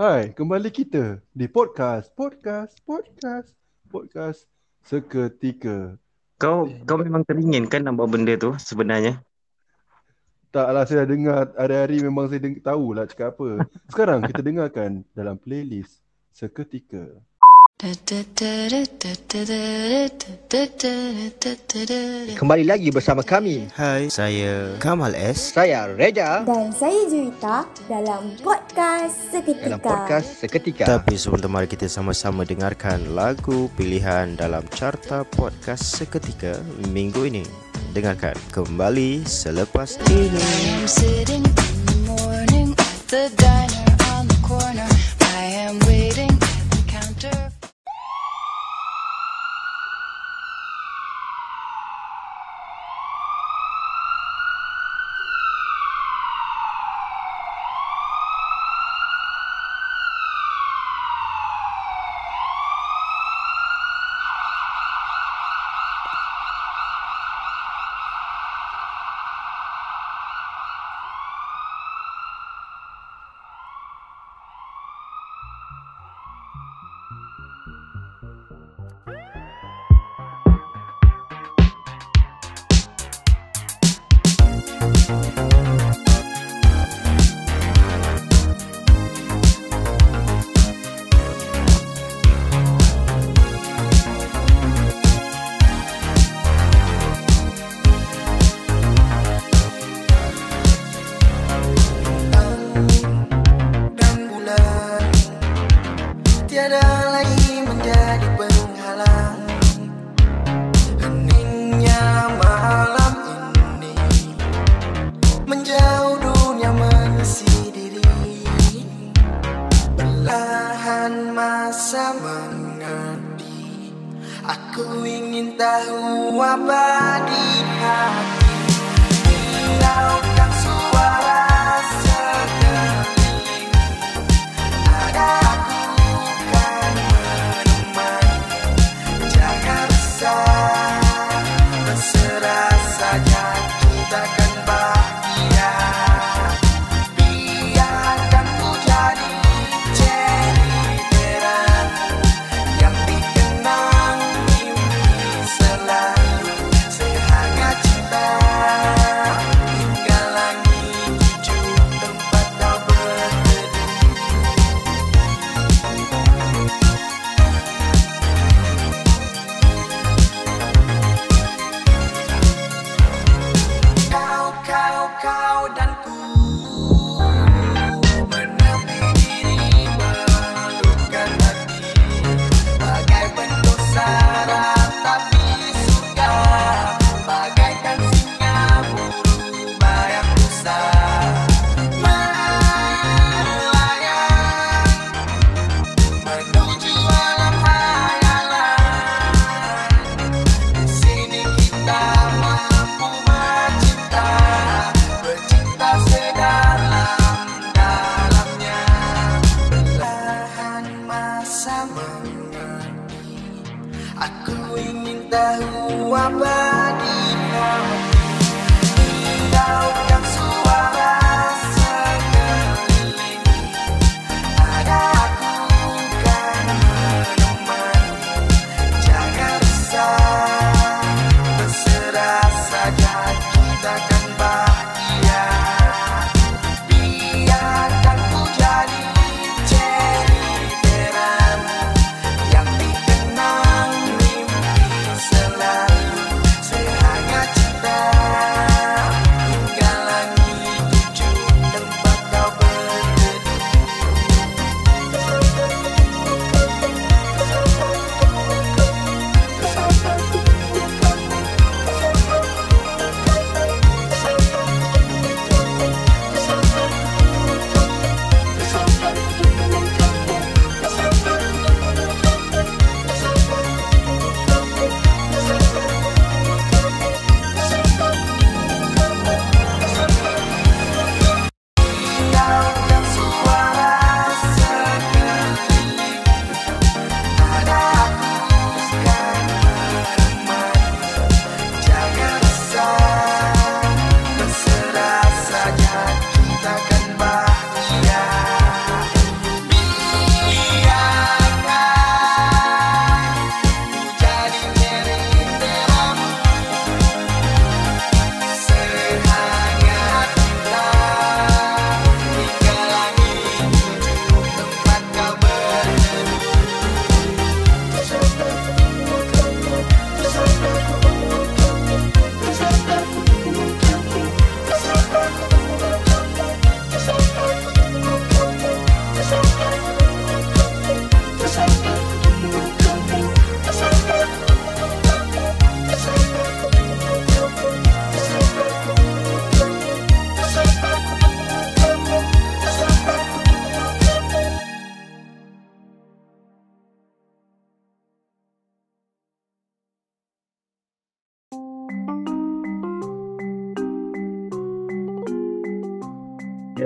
Hai, kembali kita di podcast seketika. Kau memang teringin kan nak buat benda tu sebenarnya? Taklah, saya dengar hari-hari memang saya tahulah cakap apa. Sekarang kita dengarkan dalam playlist seketika. Kembali lagi bersama kami. Hai, saya Kamal S, saya Reza dan saya Juwita dalam podcast seketika. Tapi sebelum itu mari kita sama-sama dengarkan lagu pilihan dalam carta podcast seketika minggu ini. Dengarkan kembali selepas ini.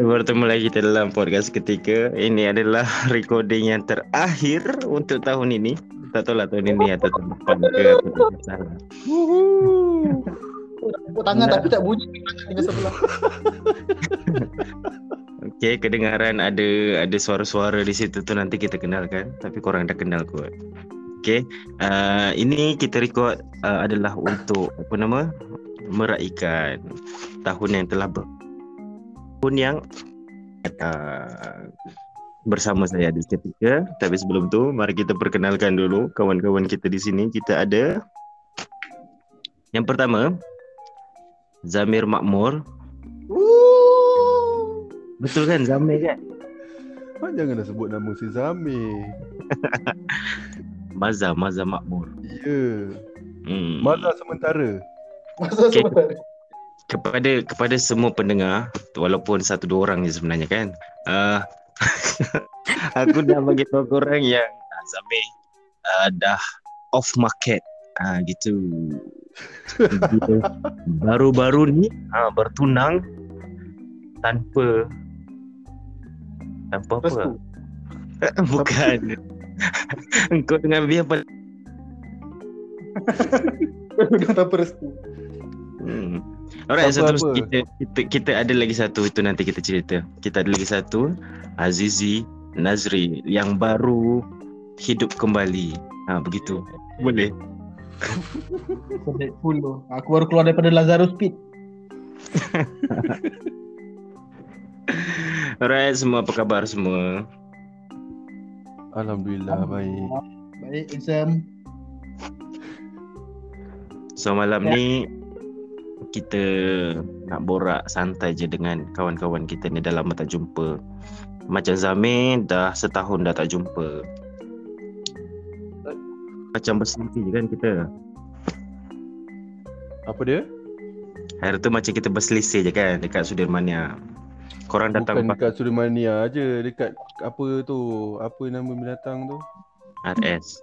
Bertemu lagi kita dalam podcast ketiga. Ini adalah recording yang terakhir untuk tahun ini. Tak tahulah tahun ini atau tahun depan ke. Tepuk tangan tapi tak bunyi tangan sebelah. Okey, kedengaran ada suara-suara di situ tu, nanti kita kenalkan. Tapi korang dah kenal kot. Okey, ini kita record adalah untuk meraikan tahun yang telah bersama saya di ketika. Tapi sebelum tu, mari kita perkenalkan dulu kawan-kawan kita di sini. Kita ada yang pertama, Zamir Makmur. Woo! Betul kan Zamir kan? Janganlah sebut nama si Zamir. Maza Makmur. Ya. Yeah. Maza sementara. Maza okay. Sementara. Kepada semua pendengar, walaupun satu dua orang je sebenarnya kan. Aku dah bagi tahu korang yang Zamir dah off market. Gitu. Dia baru-baru ni bertunang tanpa apa? Bukan. Engkau dengan Bia apa? Bertunang tanpa restu. Alright, satu kita ada lagi satu, itu nanti kita cerita. Kita ada lagi satu, Azizi Nazri yang baru hidup kembali. Begitu. Boleh. Aku baru keluar daripada Lazarus Pit. Alright, semua apa khabar semua? Alhamdulillah baik. Baik, Isam. So malam ni kita nak borak santai je dengan kawan-kawan kita ni, dah lama tak jumpa. Macam Zamir dah setahun dah tak jumpa. Macam berselisih je kan kita. Apa dia? Hari tu macam kita berselisih je kan dekat Sudirmania. Korang datang bukan dekat Sudirmania aje, dekat apa tu? Apa nama binatang tu? RS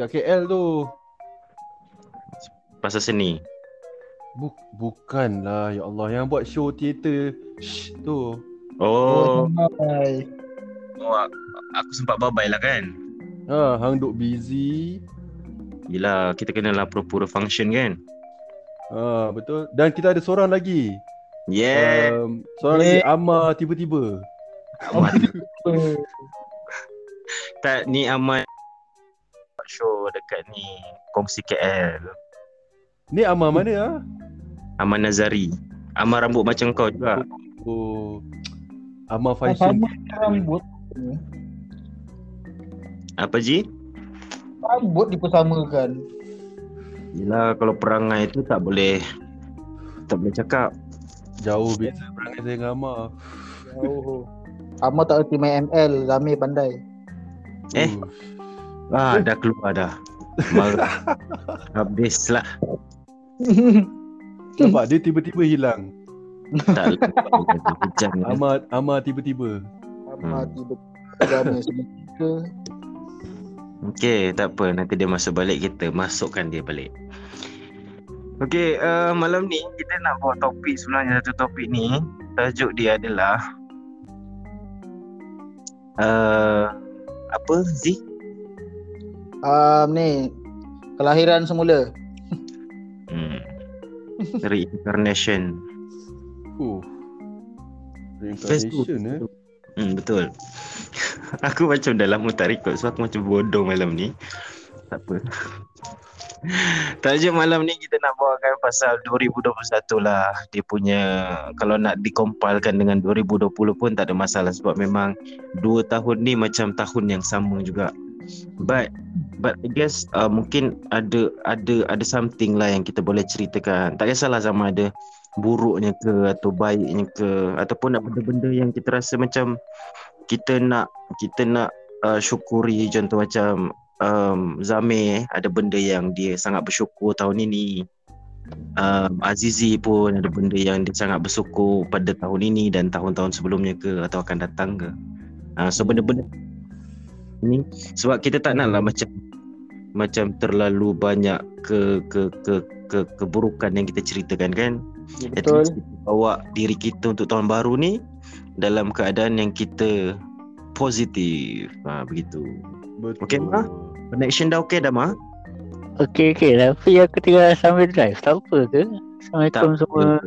KKL tu. Pasal seni. Bukanlah, ya Allah, yang buat show teater tu. Oh. Babai. Oh, aku sempat babai lah kan. Hang duk busy. Yelah, kita kenalah pura-pura function kan. Betul. Dan kita ada seorang lagi. Yeah. Seorang lagi, Ammar tiba-tiba. Ammar tiba-tiba. Tak, ni Ammar show dekat ni Kongsi KL. Ni Ammar mana ah? Ammar Nazari. Ammar rambut macam kau juga. Oh. Ammar fashion. Rambut. Apa Ji? Rambut dipersamakan. Yelah, kalau perangai tu tak boleh cakap. Jauh biasa perangai saya dengan Ammar. Jauh. Ammar tak reti main ML, Zamir pandai. Dah keluar dah. Habislah. Nampak dia tiba-tiba hilang. Tak lepas. Ammar tiba-tiba. Ammar tiba-tiba. Okey, tak apa, nanti dia masuk balik, kita masukkan dia balik. Okey, malam ni kita nak buat topik, sebenarnya satu topik ni. Tajuk dia adalah apa Zik? Ni kelahiran semula. Reincarnation. Reincarnation betul. Aku macam dah lama tak record, so aku macam bodoh malam ni. Tak apa. Tajuk malam ni kita nak bawakan pasal 2021 lah. Dia punya, kalau nak dikompalkan dengan 2020 pun tak ada masalah, sebab memang 2 tahun ni macam tahun yang sama juga. But I guess mungkin ada something lah yang kita boleh ceritakan. Tak kisahlah sama ada buruknya ke atau baiknya ke, ataupun ada benda-benda yang kita rasa macam kita nak syukuri. Contoh macam Zamir ada benda yang dia sangat bersyukur tahun ini. Azizi pun ada benda yang dia sangat bersyukur pada tahun ini dan tahun-tahun sebelumnya ke, atau akan datang ke. So benda-benda ni, sebab kita tak naklah macam terlalu banyak keburukan yang kita ceritakan kan. Betul. bawa diri kita untuk tahun baru ni dalam keadaan yang kita positif. Begitu. Betul. Okay Ma, connection dah okey dah Ma? Okey tapi aku tengah sambil drive. Tak apa ke? Assalamualaikum tak semua.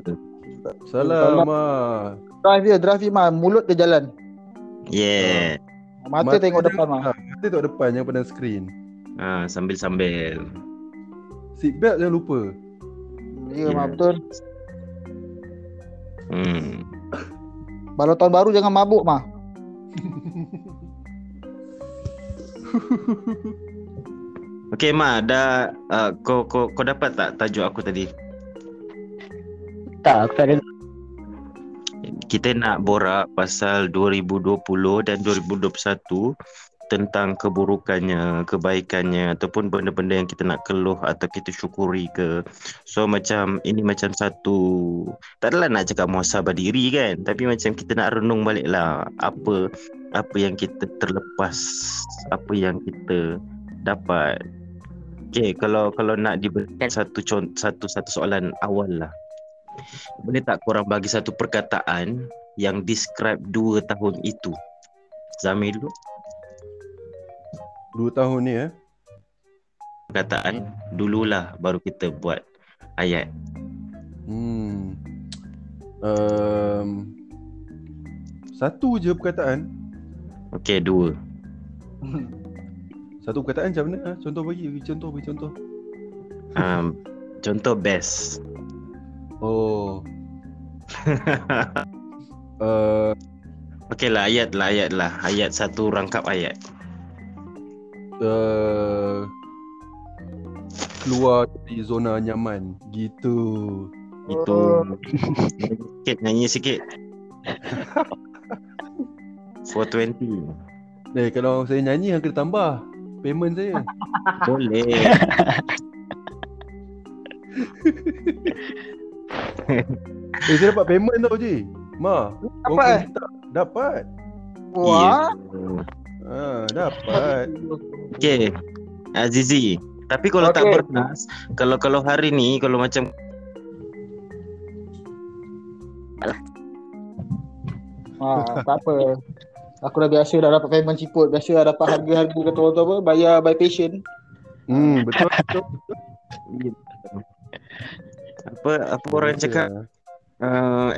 Salam Ma. Drive dia Ma, mulut dia jalan. Yeah. Mata tengok depan Ma. Mata tengok depan, jangan pandang skrin. Sambil-sambil. Seatbelt jangan lupa. Ya Ma, betul. Baru tahun baru jangan mabuk Ma. Okey Ma, dah kau dapat tak tajuk aku tadi? Tak, aku tak ada. Kita nak borak pasal 2020 dan 2021 tentang keburukannya, kebaikannya ataupun benda-benda yang kita nak keluh atau kita syukuri ke. So macam ini macam satu, tak adalah nak cakap muhasabah diri kan, tapi macam kita nak renung baliklah apa yang kita terlepas, apa yang kita dapat. Okay, kalau nak diberikan satu soalan awal lah, boleh tak korang bagi satu perkataan yang describe 2 tahun itu? Zamir dulu. 2 tahun ni perkataan dululah, baru kita buat ayat. Satu je perkataan? Okey, 2. Satu perkataan macam mana? Contoh bagi contoh. Contoh best. Oh. Okeylah, ayat lah. Ayat satu, rangkap ayat. Keluar dari zona nyaman gitu. Itu. Nyanyi sikit. 420. Kalau saya nyanyi yang kena tambah payment saya. Boleh. Saya dapat payment tau je Ma. Dapat. Wah. Dapat. Okay Azizi, tapi kalau tak bernas, Kalau hari ni, kalau macam tak apa. Aku dah biasa dah dapat payment ciput. Biasa dah dapat harga-harga kata-kata apa, bayar by patient. Betul. Apa orang cakap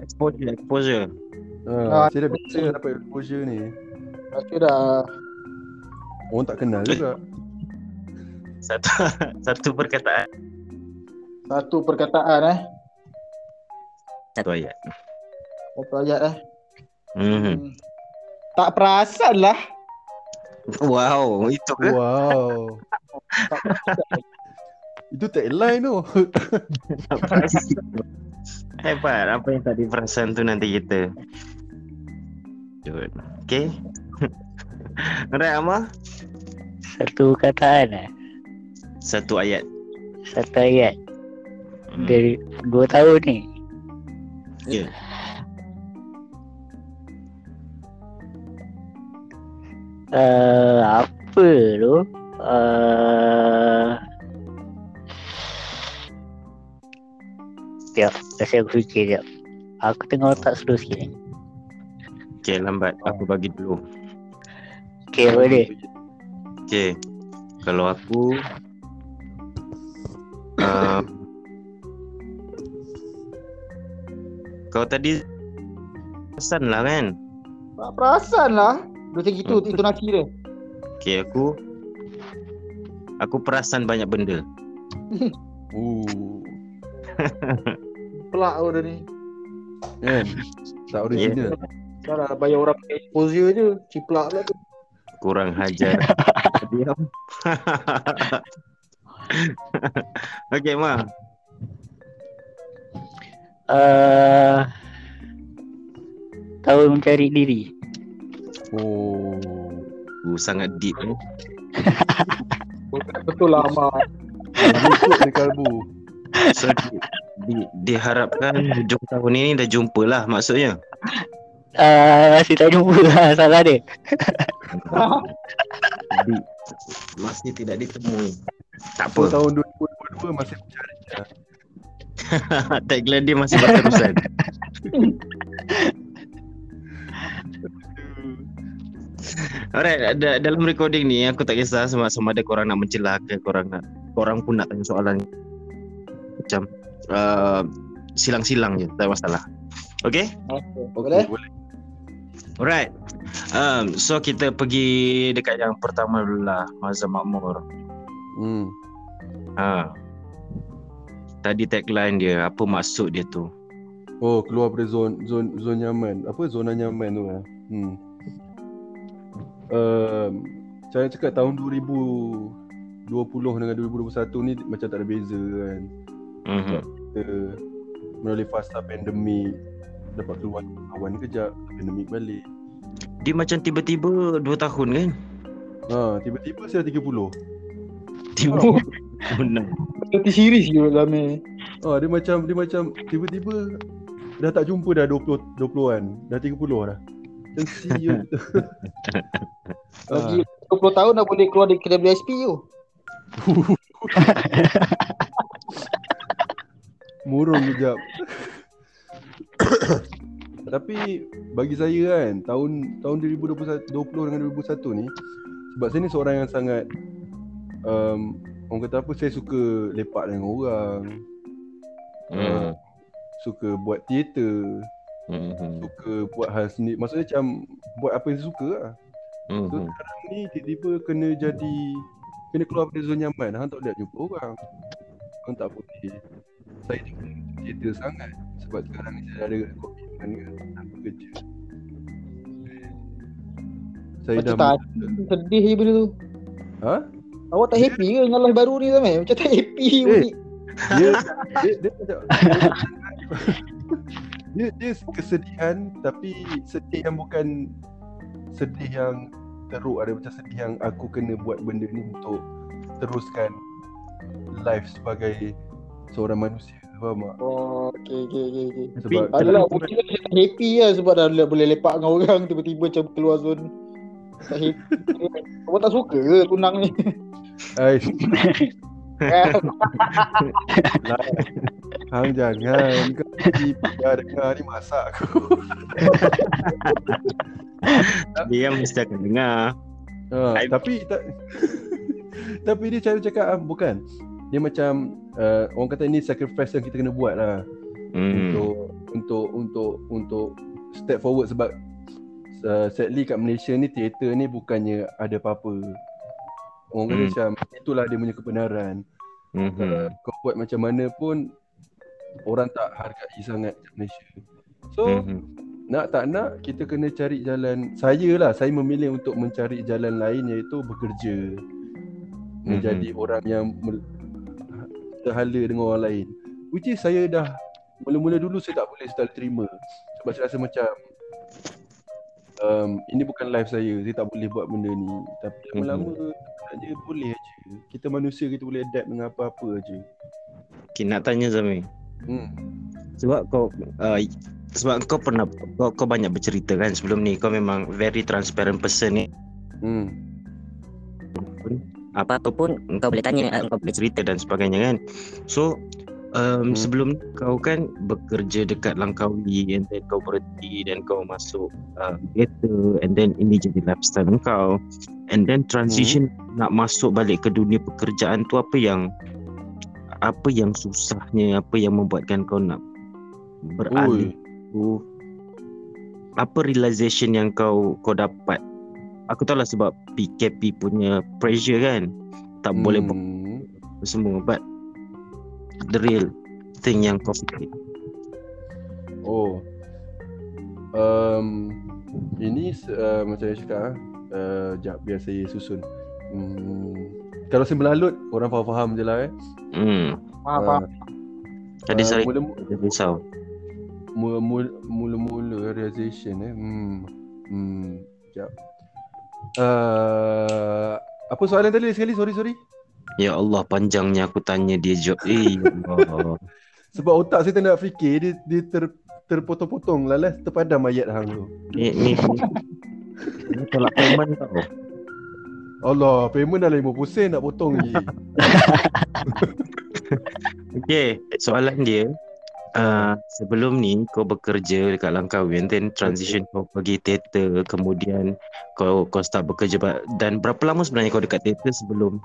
exposure. Saya dah biasa dapat exposure ni. Aku dah orang tak kenal juga. Satu perkataan. Satu ayat. Tak perasan lah. Wow, itu ke? Wow. Itu tagline tu. Tak perasan. Hebat, apa yang tak diperasan tu nanti kita. Good. Okay. Alright Ammar. Satu kataan Satu ayat. Dari 2 tahun ni. Ya. Yeah. Apa tu? Sekejap, saya aku fikir sekejap. Aku tengah otak slow sikit ni. Okay, lambat. Aku bagi dulu. Okay, boleh. Okay, kalau aku kau tadi perasan lah kan? Perasan lah. Macam gitu, intonasi dia. Okay, aku perasan banyak benda. Pelak kau dah ni. Tak original. Dah bayar orang pakai exposure je, ciplak lah tu. Kurang hajar. Diam. Okay Ma. Tahun mencari diri. Sangat deep ni. Betul lah Ma. Busuk di kalbu. So diharapkan hujung tahun ini dah jumpa lah maksudnya. Masih tak jumpa lah, salah dia. Masih tidak ditemui. Tak apa, tahun 2022 masih mencari. Tagline dia masih berterusan. Alright, dalam recording ni aku tak kisah sama ada korang nak mencelah ke korang pun nak tanya soalan macam silang-silang je, tak masalah. Okay? Okay. Boleh. Alright. So kita pergi dekat yang pertama dulu lah, Mazhar Makmur. Tadi tagline dia, apa maksud dia tu? Oh, keluar dari zon nyaman. Apa zona nyaman tu lah. Saya cakap tahun 2020 dengan 2021 ni macam tak ada beza kan. Kita melalui fasa pandemik, dapat keluar kawan kejap, pandemik balik. Dia macam tiba-tiba 2 tahun kan? Tiba-tiba saya 30. Benar. Satu series je dalam ni. Dia macam tiba-tiba dah tak jumpa dah 20-an, dah 30 dah. Tensiun. Lagi 20 tahun dah boleh keluar dari KWSP tu. Murung kejap. Tapi bagi saya kan, tahun 2020 dengan 2021 ni, sebab saya ni seorang yang sangat orang kata apa, saya suka lepak dengan orang. Suka buat teater. Suka buat hal sendiri. Maksudnya macam buat apa yang saya suka lah. So sekarang ni tiba-tiba kena keluar dari zon nyaman. Hang tak boleh jumpa orang. Hang tak boleh. Saya juga teater sangat. Sebab sekarang ni saya ada komitmen dengan kerja. Saya macam dah sedih je benda tu. Awak tak happy ke dengan life baru ni Zamir? Macam tak happy ni. Dia kesedihan, tapi sedih yang bukan sedih yang teruk. Ada macam sedih yang aku kena buat benda ni untuk teruskan life sebagai seorang manusia. Faham tak? Oh, okay. Sebab adalah mungkin dia tak happy lah sebab dah boleh lepak dengan orang, tiba-tiba macam keluar zon. Awak tak suka ke tunang ni? Hang jangan. Kau Bia dengar ni masak aku. Dia mesti akan dengar. Tapi dia cara cakap bukan. Dia macam orang kata ini sacrifice yang kita kena buat lah. Untuk step forward sebab sadly kat Malaysia ni teater ni bukannya ada apa-apa. Orang kata macam itulah dia punya kebenaran. Kau buat macam mana pun orang tak hargai sangat kat Malaysia. So nak tak nak kita kena cari jalan. Saya memilih untuk mencari jalan lain, iaitu bekerja. Menjadi orang yang terhala dengan orang lain. Which is saya dah mula-mula dulu saya tak boleh terima. Sebab saya rasa macam ini bukan life saya tak boleh buat benda ni. Tapi lama-lama sebenarnya boleh aje. Kita manusia, kita boleh adapt dengan apa-apa aje. Okay, nak tanya Zamir. Sebab kau banyak bercerita kan sebelum ni. Kau memang very transparent person ni. Apa-apa pun kau boleh tanya, kau boleh cerita dan sebagainya kan. So sebelum kau kan bekerja dekat Langkawi, and then kau berhenti, dan kau masuk kereta, and then ini jadi lifestyle kau, and then transition nak masuk balik ke dunia pekerjaan tu, apa yang susahnya, apa yang membuatkan kau nak beralih tu, apa realization yang kau dapat? Aku tahu lah sebab PKP punya pressure kan, tak boleh semua, but the real thing yang kau fikir. Ini macam saya cakap biar saya susun. Kalau saya melalut, orang faham je lah Tadi saya risau mula-mula realization apa soalan tadi sekali? Sorry Ya Allah, panjangnya aku tanya dia jawab. Sebab otak saya tak nak fikir, dia terpotong-potong lalas, terpadam ayat hang tu. Ni tolak payment tau. Allah, payment dah RM50 nak potong lagi. Okey, soalan dia, sebelum ni kau bekerja dekat Langkawi, then transition kau pergi teater, kemudian kau start bekerja. Dan berapa lama sebenarnya kau dekat teater sebelum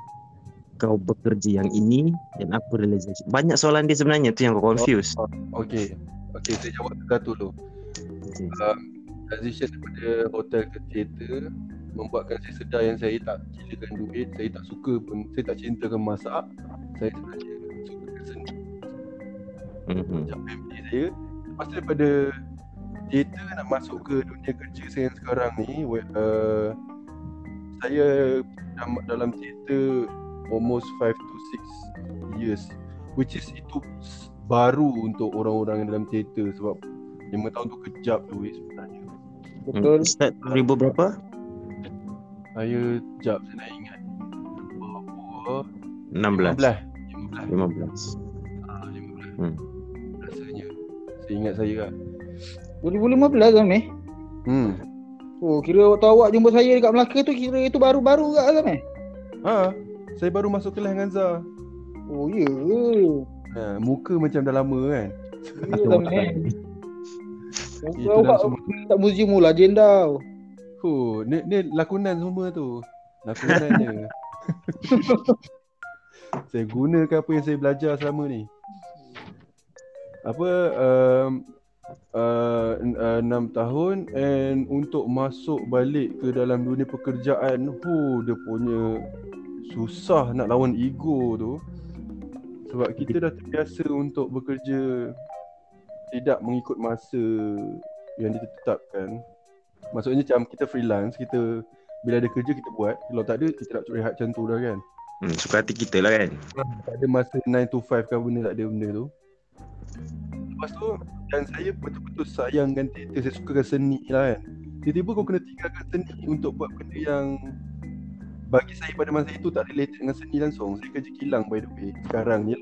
kau bekerja yang ini, dan apa realisasi? Banyak soalan dia sebenarnya, tu yang kau confuse. Okay, saya jawab sekarang dulu. Transition daripada hotel ke teater membuatkan saya sedar yang saya tak cilakan duit, saya tak suka pun, saya tak cintakan masak, saya sebenarnya suka seni. Macam family saya. Lepas daripada teater nak masuk ke dunia kerja saya sekarang ni, saya dalam teater almost 5 to 6 years, which is itu baru untuk orang-orang yang dalam teater, sebab 5 tahun tu kejap tu sebenarnya. Betul. Start 2000 berapa? Saya kejap, saya nak ingat. 15 rasanya. Saya ingat saya kan 2015 kan, oh, kira waktu awak jumpa saya dekat Melaka tu, kira itu baru-baru ke kan? Saya baru masuk kelas dengan Zah. Oh ya yeah. Muka macam dah lama kan. Ya dah kan. Muka awak tak muzium mula agenda. Ni lakonan semua tu. Lakonannya. Saya gunakan apa yang saya belajar selama ni. Apa 6 tahun, and untuk masuk balik ke dalam dunia pekerjaan, dia punya susah nak lawan ego tu, sebab kita dah terbiasa untuk bekerja tidak mengikut masa yang ditetapkan. Maksudnya macam kita freelance, kita bila ada kerja kita buat, kalau tak ada kita nak curi hak macam tu dah kan. Suka hati kita lah kan. Tak ada masa 9 to 5 kan, benda tak ada benda tu. Lepas tu, dan saya betul-betul sayangkan teater, saya sukakan seni lah kan. Tiba-tiba kau kena tinggalkan seni untuk buat benda yang bagi saya pada masa itu tak related dengan seni langsung. Saya kerja kilang by the way sekarang ni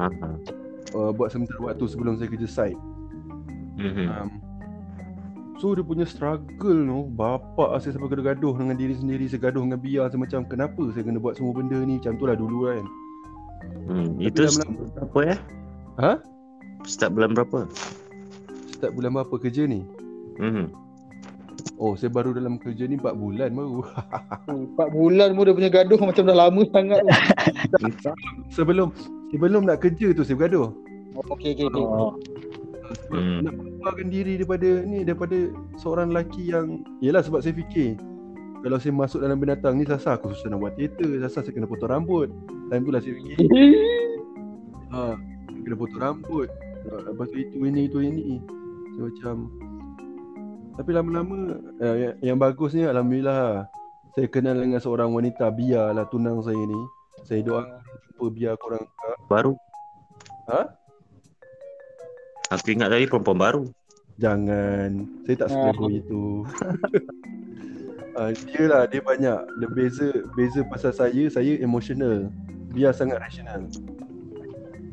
lah. Buat sementara waktu sebelum saya kerja site. So dia punya struggle tu, bapak saya sampai kena gaduh dengan diri sendiri. Saya gaduh dengan Bia, saya macam kenapa saya kena buat semua benda ni, macam tu lah dulu kan. Itu apa ya? Start bulan berapa? Start bulan berapa kerja ni? Oh, saya baru dalam kerja ni 4 bulan baru. 4 bulan pun dia punya gaduh macam dah lama sangat. Sebelum nak kerja tu saya bergaduh. Okey. Nak keluarkan diri daripada seorang lelaki yang, yalah, sebab saya fikir kalau saya masuk dalam binatang ni, sasar aku susah nak buat teater, sasar saya kena potong rambut. Time tu lah saya fikir. Kena potong rambut. Lepas tu itu ini. So, macam, tapi lama-lama yang bagusnya alhamdulillah saya kenal dengan seorang wanita, Bia lah tunang saya ni. Saya doa jumpa Bia korang tak. Baru. Aku ingat tadi perempuan baru. Jangan. Saya tak suka begitu. Dia banyak. Dia beza pasal saya emotional. Bia sangat rasional.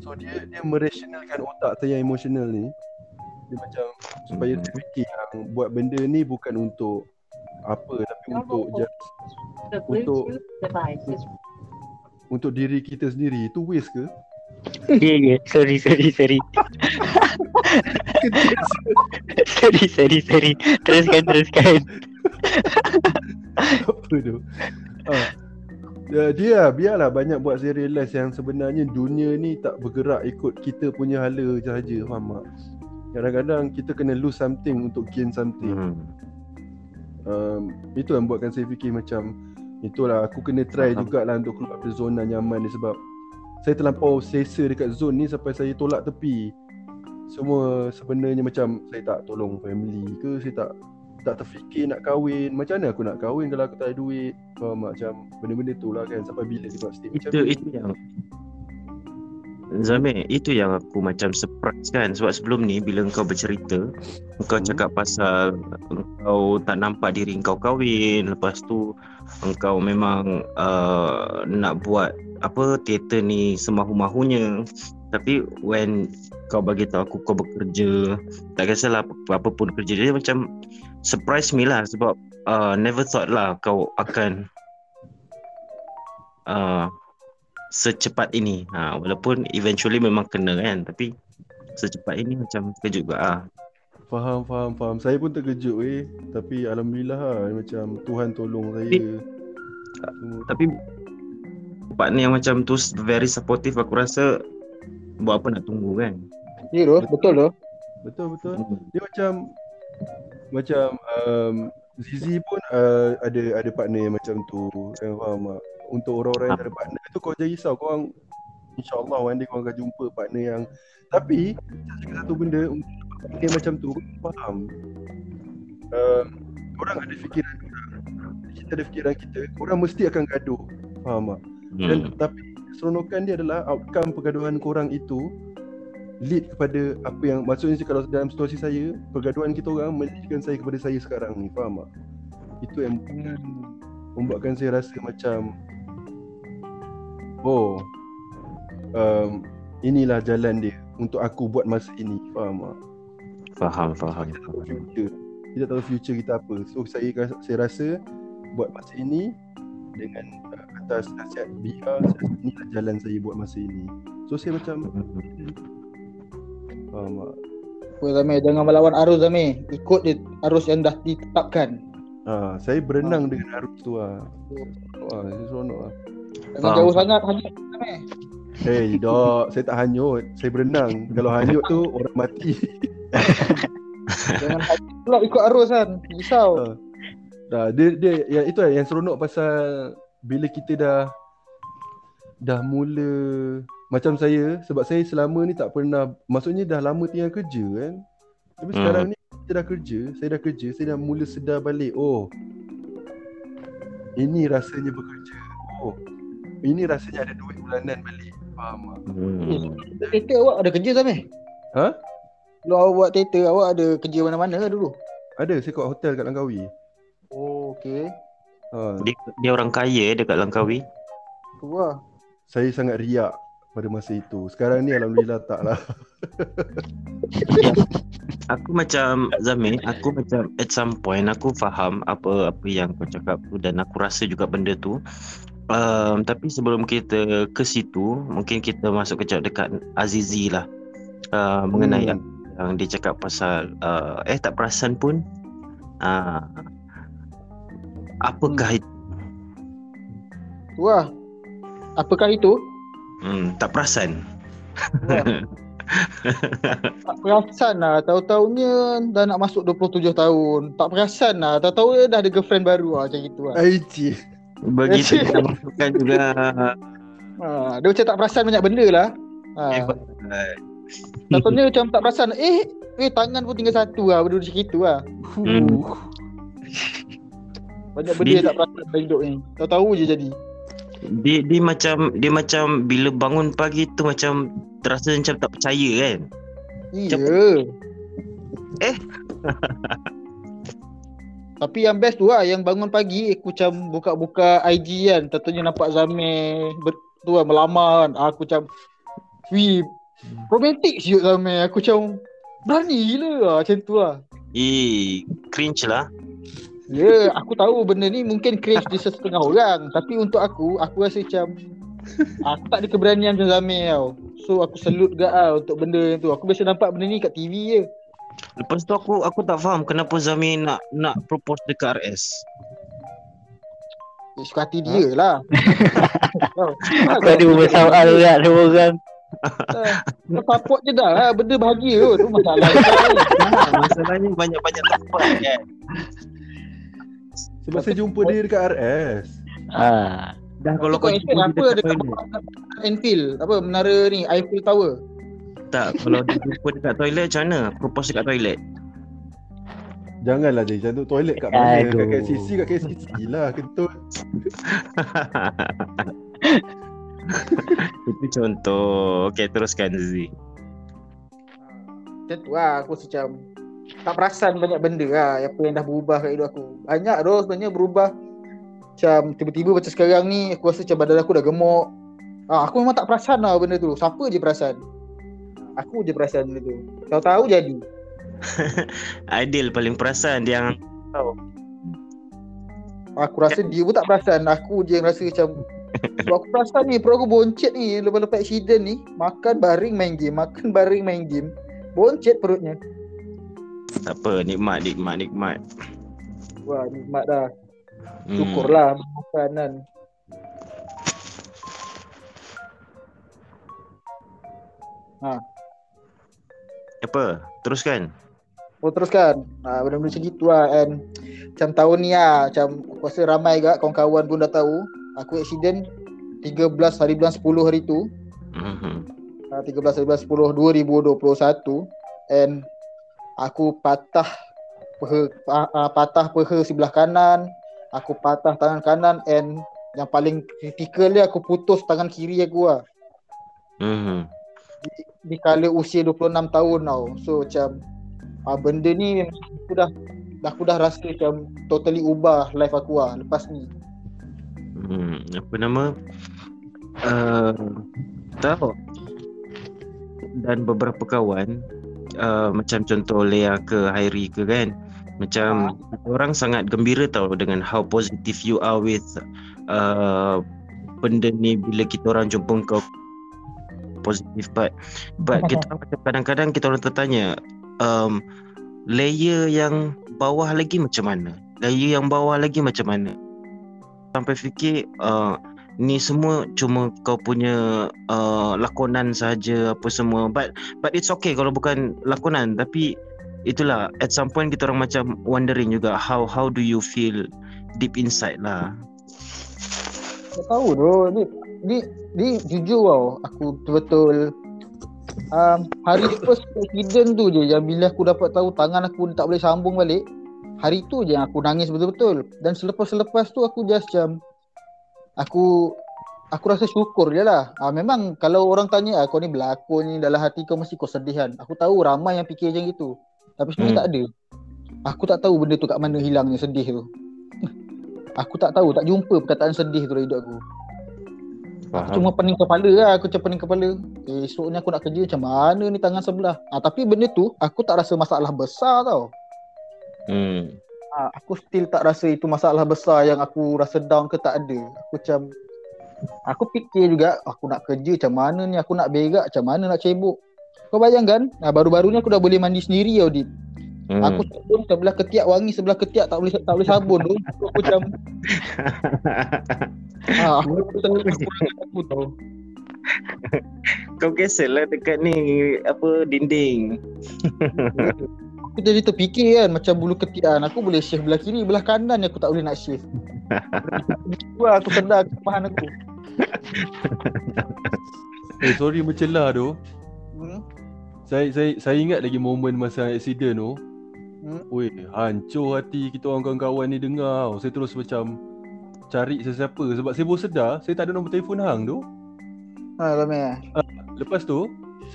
So dia merasionalkan otak saya yang emotional ni. Dia macam supaya saya fikir yang buat benda ni bukan untuk apa, tapi untuk diri kita sendiri. Itu waste ke? Ya. Sorry. sorry. Teruskan. Apa tu? Biarlah banyak buat saya realise yang sebenarnya dunia ni tak bergerak ikut kita punya hala sahaja, faham tak? Kadang-kadang kita kena lose something untuk gain something. Itu yang buatkan saya fikir macam, itulah aku kena try jugalah untuk keluar dari zona nyaman ni, sebab saya terlampau selesa dekat zone ni sampai saya tolak tepi semua sebenarnya. Macam saya tak tolong family ke, saya tak terfikir nak kahwin. Macam mana aku nak kahwin kalau aku tak ada duit? Macam benda-benda tu lah kan, sampai bila sebab state macam itu yang Zamir, itu yang aku macam surprise kan. Sebab sebelum ni bila kau bercerita, kau cakap pasal kau tak nampak diri kau kahwin, lepas tu kau memang nak buat apa teater ni semahu-mahunya. Tapi when kau bagi tahu aku kau bekerja, tak kisahlah apa pun kerja dia, macam surprise me lah. Sebab never thought lah kau akan secepat ini. Walaupun eventually memang kena kan, tapi secepat ini macam terkejut juga ah. Faham. Saya pun terkejut tapi alhamdulillah macam Tuhan tolong saya. Tapi partner yang macam tu very supportive, aku rasa buat apa nak tunggu kan. Ya doh, betul doh. Betul. Dia macam Zizi pun ada partner yang macam tu. Saya faham tak? Untuk orang-orang yang ada partner tu kau jangan risau, korang insya-Allah one day korang akan jumpa partner yang, tapi satu benda yang macam tu faham. Orang ada fikiran, kita ada fikiran kita, korang mesti akan gaduh. Faham tak? Dan tapi keseronokan dia adalah outcome pergaduhan korang itu lead kepada apa yang, maksudnya kalau dalam situasi saya, pergaduhan kita orang meleadkan saya kepada saya sekarang ni, faham tak? Itu yang membuatkan saya rasa macam inilah jalan dia untuk aku buat masa ini, faham tak? Faham. Kita tahu future kita apa. So saya rasa buat masa ini dengan atas nasihat Bia, inilah jalan saya buat masa ini. So saya macam faham. Weh Zamir, jangan melawan arus Zamir. Ikut je arus yang dah ditetapkan. Saya berenang dengan arus tu lah. Saya seronok lah. Jangan jauh sangat hanyut Zamir. Dok, saya tak hanyut. Saya berenang. Kalau hanyut tu orang mati. Jangan hanyut pula ikut arus kan. Risau. Dia yang itu lah yang seronok pasal bila kita dah mula. Macam saya, sebab saya selama ni tak pernah, maksudnya dah lama tinggal kerja kan. Tapi sekarang ni kita dah kerja, saya dah mula sedar balik, ini rasanya bekerja. Ini rasanya ada duit bulanan balik. Faham tak? Teater awak ada kerja sampai? Ha? Kalau awak buat teater, awak ada kerja mana-mana ke dulu? Ada, saya kat hotel kat Langkawi. Okey. Dia orang kaya dekat Langkawi. Tu lah. Saya sangat riak pada masa itu. Sekarang ni alhamdulillah taklah. Aku macam Zamir, aku macam at some point aku faham apa yang kau cakap tu dan aku rasa juga benda tu. Tapi sebelum kita ke situ, mungkin kita masuk kejap dekat Azizi lah. Mengenai yang dia cakap pasal tak perasan pun. Apakah itu? Wah. Apakah itu? Tak perasan. Tak perasan lah. Tahu-tahunya dah nak masuk 27 tahun. Tak perasan lah. Tahu-tahu dah ada girlfriend baru lah, macam itu lah. Aici. Begitu kita masukkan juga. Dia macam tak perasan banyak benda lah. Tahu-tahunya macam tak perasan. Tangan pun tinggal satu lah. Benda macam itu lah. Banyak benda tak perasan dalam hidup ni. Tahu-tahu je jadi. Dia macam bila bangun pagi tu macam terasa macam tak percaya kan. Ya. Tapi yang best tu lah, yang bangun pagi aku macam buka-buka IG kan, tentunya nampak Zamir tu lah melamar kan. Aku macam romantik siut Zamir. Aku macam berani gila lah, macam tu lah. Cringe lah. Aku tahu benda ni mungkin cringe di setengah orang. Tapi untuk aku rasa macam aku tak ada keberanian macam Zamir tau. So aku salute juga untuk benda yang tu. Aku biasa nampak benda ni kat TV je. Lepas tu aku tak faham kenapa Zamir nak propose dekat RS. Suka hati dia lah. Aku ada bersamaan juga semua orang. Support je dah lah, benda bahagia tu masalah. Masalahnya banyak-banyak tak support kan. Sebab saya jumpa dia dekat RS. Dah kalau kau jumpa dia dekat Enfield, apa menara ni, Eiffel Tower. Tak, kalau dia jumpa dekat toilet macam mana? Propose dekat toilet. Janganlah dia macam tu, toilet kat mana? Kat sisi, lah kentut. Itu contoh. Okay, teruskan Zizi. Macam tu lah, aku macam tak perasan banyak benda lah apa yang dah berubah kat hidup aku. Banyak tu sebenarnya berubah. Macam tiba-tiba macam sekarang ni aku rasa macam badan aku dah gemuk. Aku memang tak perasan lah benda tu. Siapa je perasan? Aku je perasan benda tu. Tahu-tahu jadi. Aidil paling perasan dia yang tahu. Aku rasa dia pun tak perasan. Aku je yang rasa macam sebab aku perasan ni perut aku boncet ni lepas-lepas accident ni. Makan baring main game. boncet perutnya. Tak apa, nikmat. Wah, nikmat dah. Syukurlah makan kan. Ha. Apa? Teruskan. Oh, teruskan. Ha, benda-benda macam gitulah kan. Macam tahun ni lah, macam kuasa ramai gak kawan-kawan pun dah tahu. Aku accident 13 hari bulan 10 hari tu. 13 hari bulan 10 2021 and aku patah peha sebelah kanan. Aku patah tangan kanan and yang paling kritikal dia aku putus tangan kiri aku lah. Di kala usia 26 tahun tau. So macam benda ni aku dah rasa macam totally ubah life aku lah lepas ni. Apa nama? Tahu. Dan beberapa kawan macam contoh Leah ke Hairi ke kan, macam orang sangat gembira tau dengan how positive you are with benda ni bila kita orang jumpa kau positive but kita kadang-kadang kita orang tertanya layer yang bawah lagi macam mana sampai fikir ni semua cuma kau punya lakonan saja apa semua, but it's okay kalau bukan lakonan, tapi itulah at some point kita orang macam wondering juga how do you feel deep inside lah. Tak tahu doh ni jujur tau, aku betul-betul hari first accident tu je yang bila aku dapat tahu tangan aku tak boleh sambung balik, hari tu je yang aku nangis betul-betul. Dan selepas tu aku just macam aku rasa syukur je lah. Memang kalau orang tanya kau ni berlakon ni dalam hati kau mesti kau sedih kan, aku tahu ramai yang fikir macam gitu. Tapi sebenarnya tak ada. Aku tak tahu benda tu kat mana hilangnya sedih tu. Aku tak tahu, tak jumpa perkataan sedih tu dalam hidup aku. Faham. Aku cuma pening kepala lah. Aku macam pening kepala. Esok ni aku nak kerja macam mana ni tangan sebelah. Tapi benda tu aku tak rasa masalah besar tau. Aku still tak rasa itu masalah besar yang aku rasa down ke, tak ada. Aku macam aku fikir juga aku nak kerja macam mana ni, aku nak berak macam mana, nak cebok. Kau bayangkan baru-baru ni aku dah boleh mandi sendiri tau Dit. Aku sabun sebelah ketiak wangi, sebelah ketiak tak boleh sabun tu. Aku macam aku tahu. Kau cancel lah dekat ni apa dinding. Aku jadi terfikir kan, macam bulu ketiak aku boleh shift belah kiri, belah kanan aku tak boleh nak shift. Begitu aku sedar kemahan aku. Sorry mencelah tu. Saya ingat lagi momen masa accident tu. Oi, hancur hati kita orang kawan-kawan ni dengar. Saya terus macam cari sesiapa sebab saya baru sedar saya tak ada nombor telefon hang tu. Lepas tu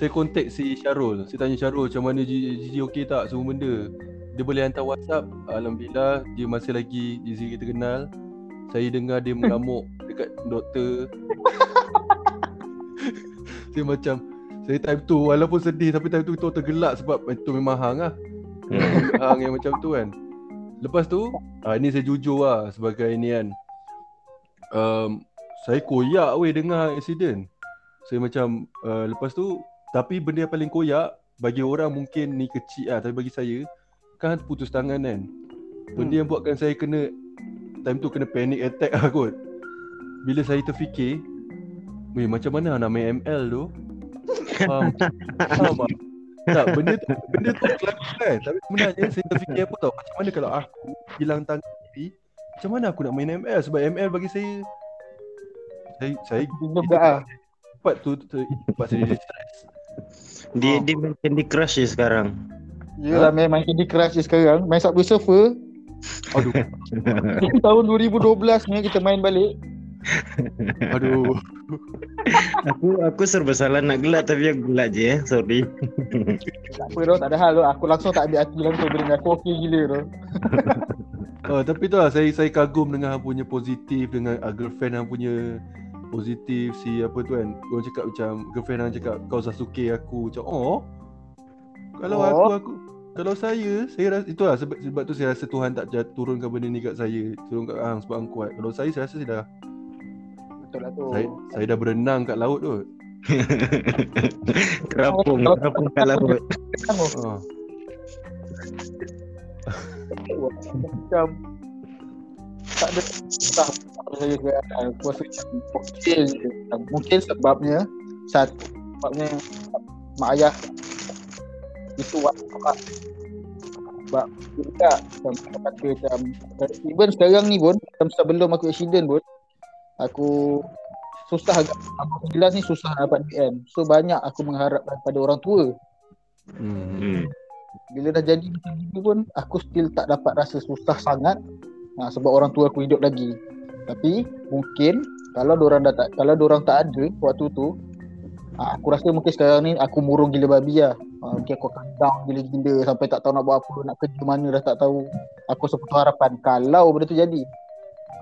saya contact si Syarul. Saya tanya Syarul macam mana Gigi okey tak semua benda. Dia boleh hantar WhatsApp. Alhamdulillah dia masih lagi Gigi kita kenal. Saya dengar dia mengamuk dekat doktor. Dia macam saya time tu walaupun sedih tapi time tu kita tergelak sebab itu memang hang lah. Hang yang macam tu kan. Lepas tu ini saya jujur lah sebagai ni kan. Saya koyak weh dengar accident. Saya macam lepas tu, tapi benda yang paling koyak bagi orang mungkin ni kecil lah, tapi bagi saya kan putus tangan kan. Benda yang buatkan saya kena time tu kena panic attack lah kot. Bila saya terfikir weh macam mana nak main ML tu. Faham tak? Tak, benda tu kelakar kan. Tapi sebenarnya saya terfikir apa tau, macam mana kalau aku hilang tangan kiri, macam mana aku nak main ML? Sebab ML bagi saya cepat tu pasal dia stress. Dia main Candy Crush je sekarang. Yalah main Candy Crush je sekarang. Main Subway Surfer. Aduh. Tahun 2012 ni kita main balik. Aduh. Aku serba salah nak gelak tapi aku gelak je sorry. Tak apa doh, tak ada hal doh. Aku langsung tak ambil hati langsung benda aku okey gila doh. Tapi tu lah saya kagum dengan hang punya positif, dengan girlfriend hang punya positif, si apa tu kan. Orang cakap macam girlfriend hang cakap kau Sasuke aku macam Kalau saya rasa itulah sebab tu saya rasa Tuhan tak turunkan benda ni kat saya, turun kat hang sebab hang kuat. Kalau saya rasa saya dah betul lah tu. Saya dah berenang kat laut tu. Terapung, terapung kat laut. Oh. Macam tak ada tak saya keadaan kuasa kecil je. Mungkin sebabnya satu, sebabnya mak ayah itu wakak sebab kita kata macam even sekarang ni pun macam sebelum aku accident pun aku susah agak kelas ni susah nak dapat UEM. So banyak aku mengharapkan pada orang tua. Bila dah jadi macam tu pun aku still tak dapat rasa susah sangat sebab orang tua aku hidup lagi. Tapi mungkin kalau diorang dah tak, kalau diorang tak ada waktu tu, aku rasa mungkin sekarang ni aku murung gila babi lah. Mungkin aku akan down gila-gila sampai tak tahu nak buat apa, nak kerja mana dah tak tahu. Aku seputus harapan kalau benda tu jadi.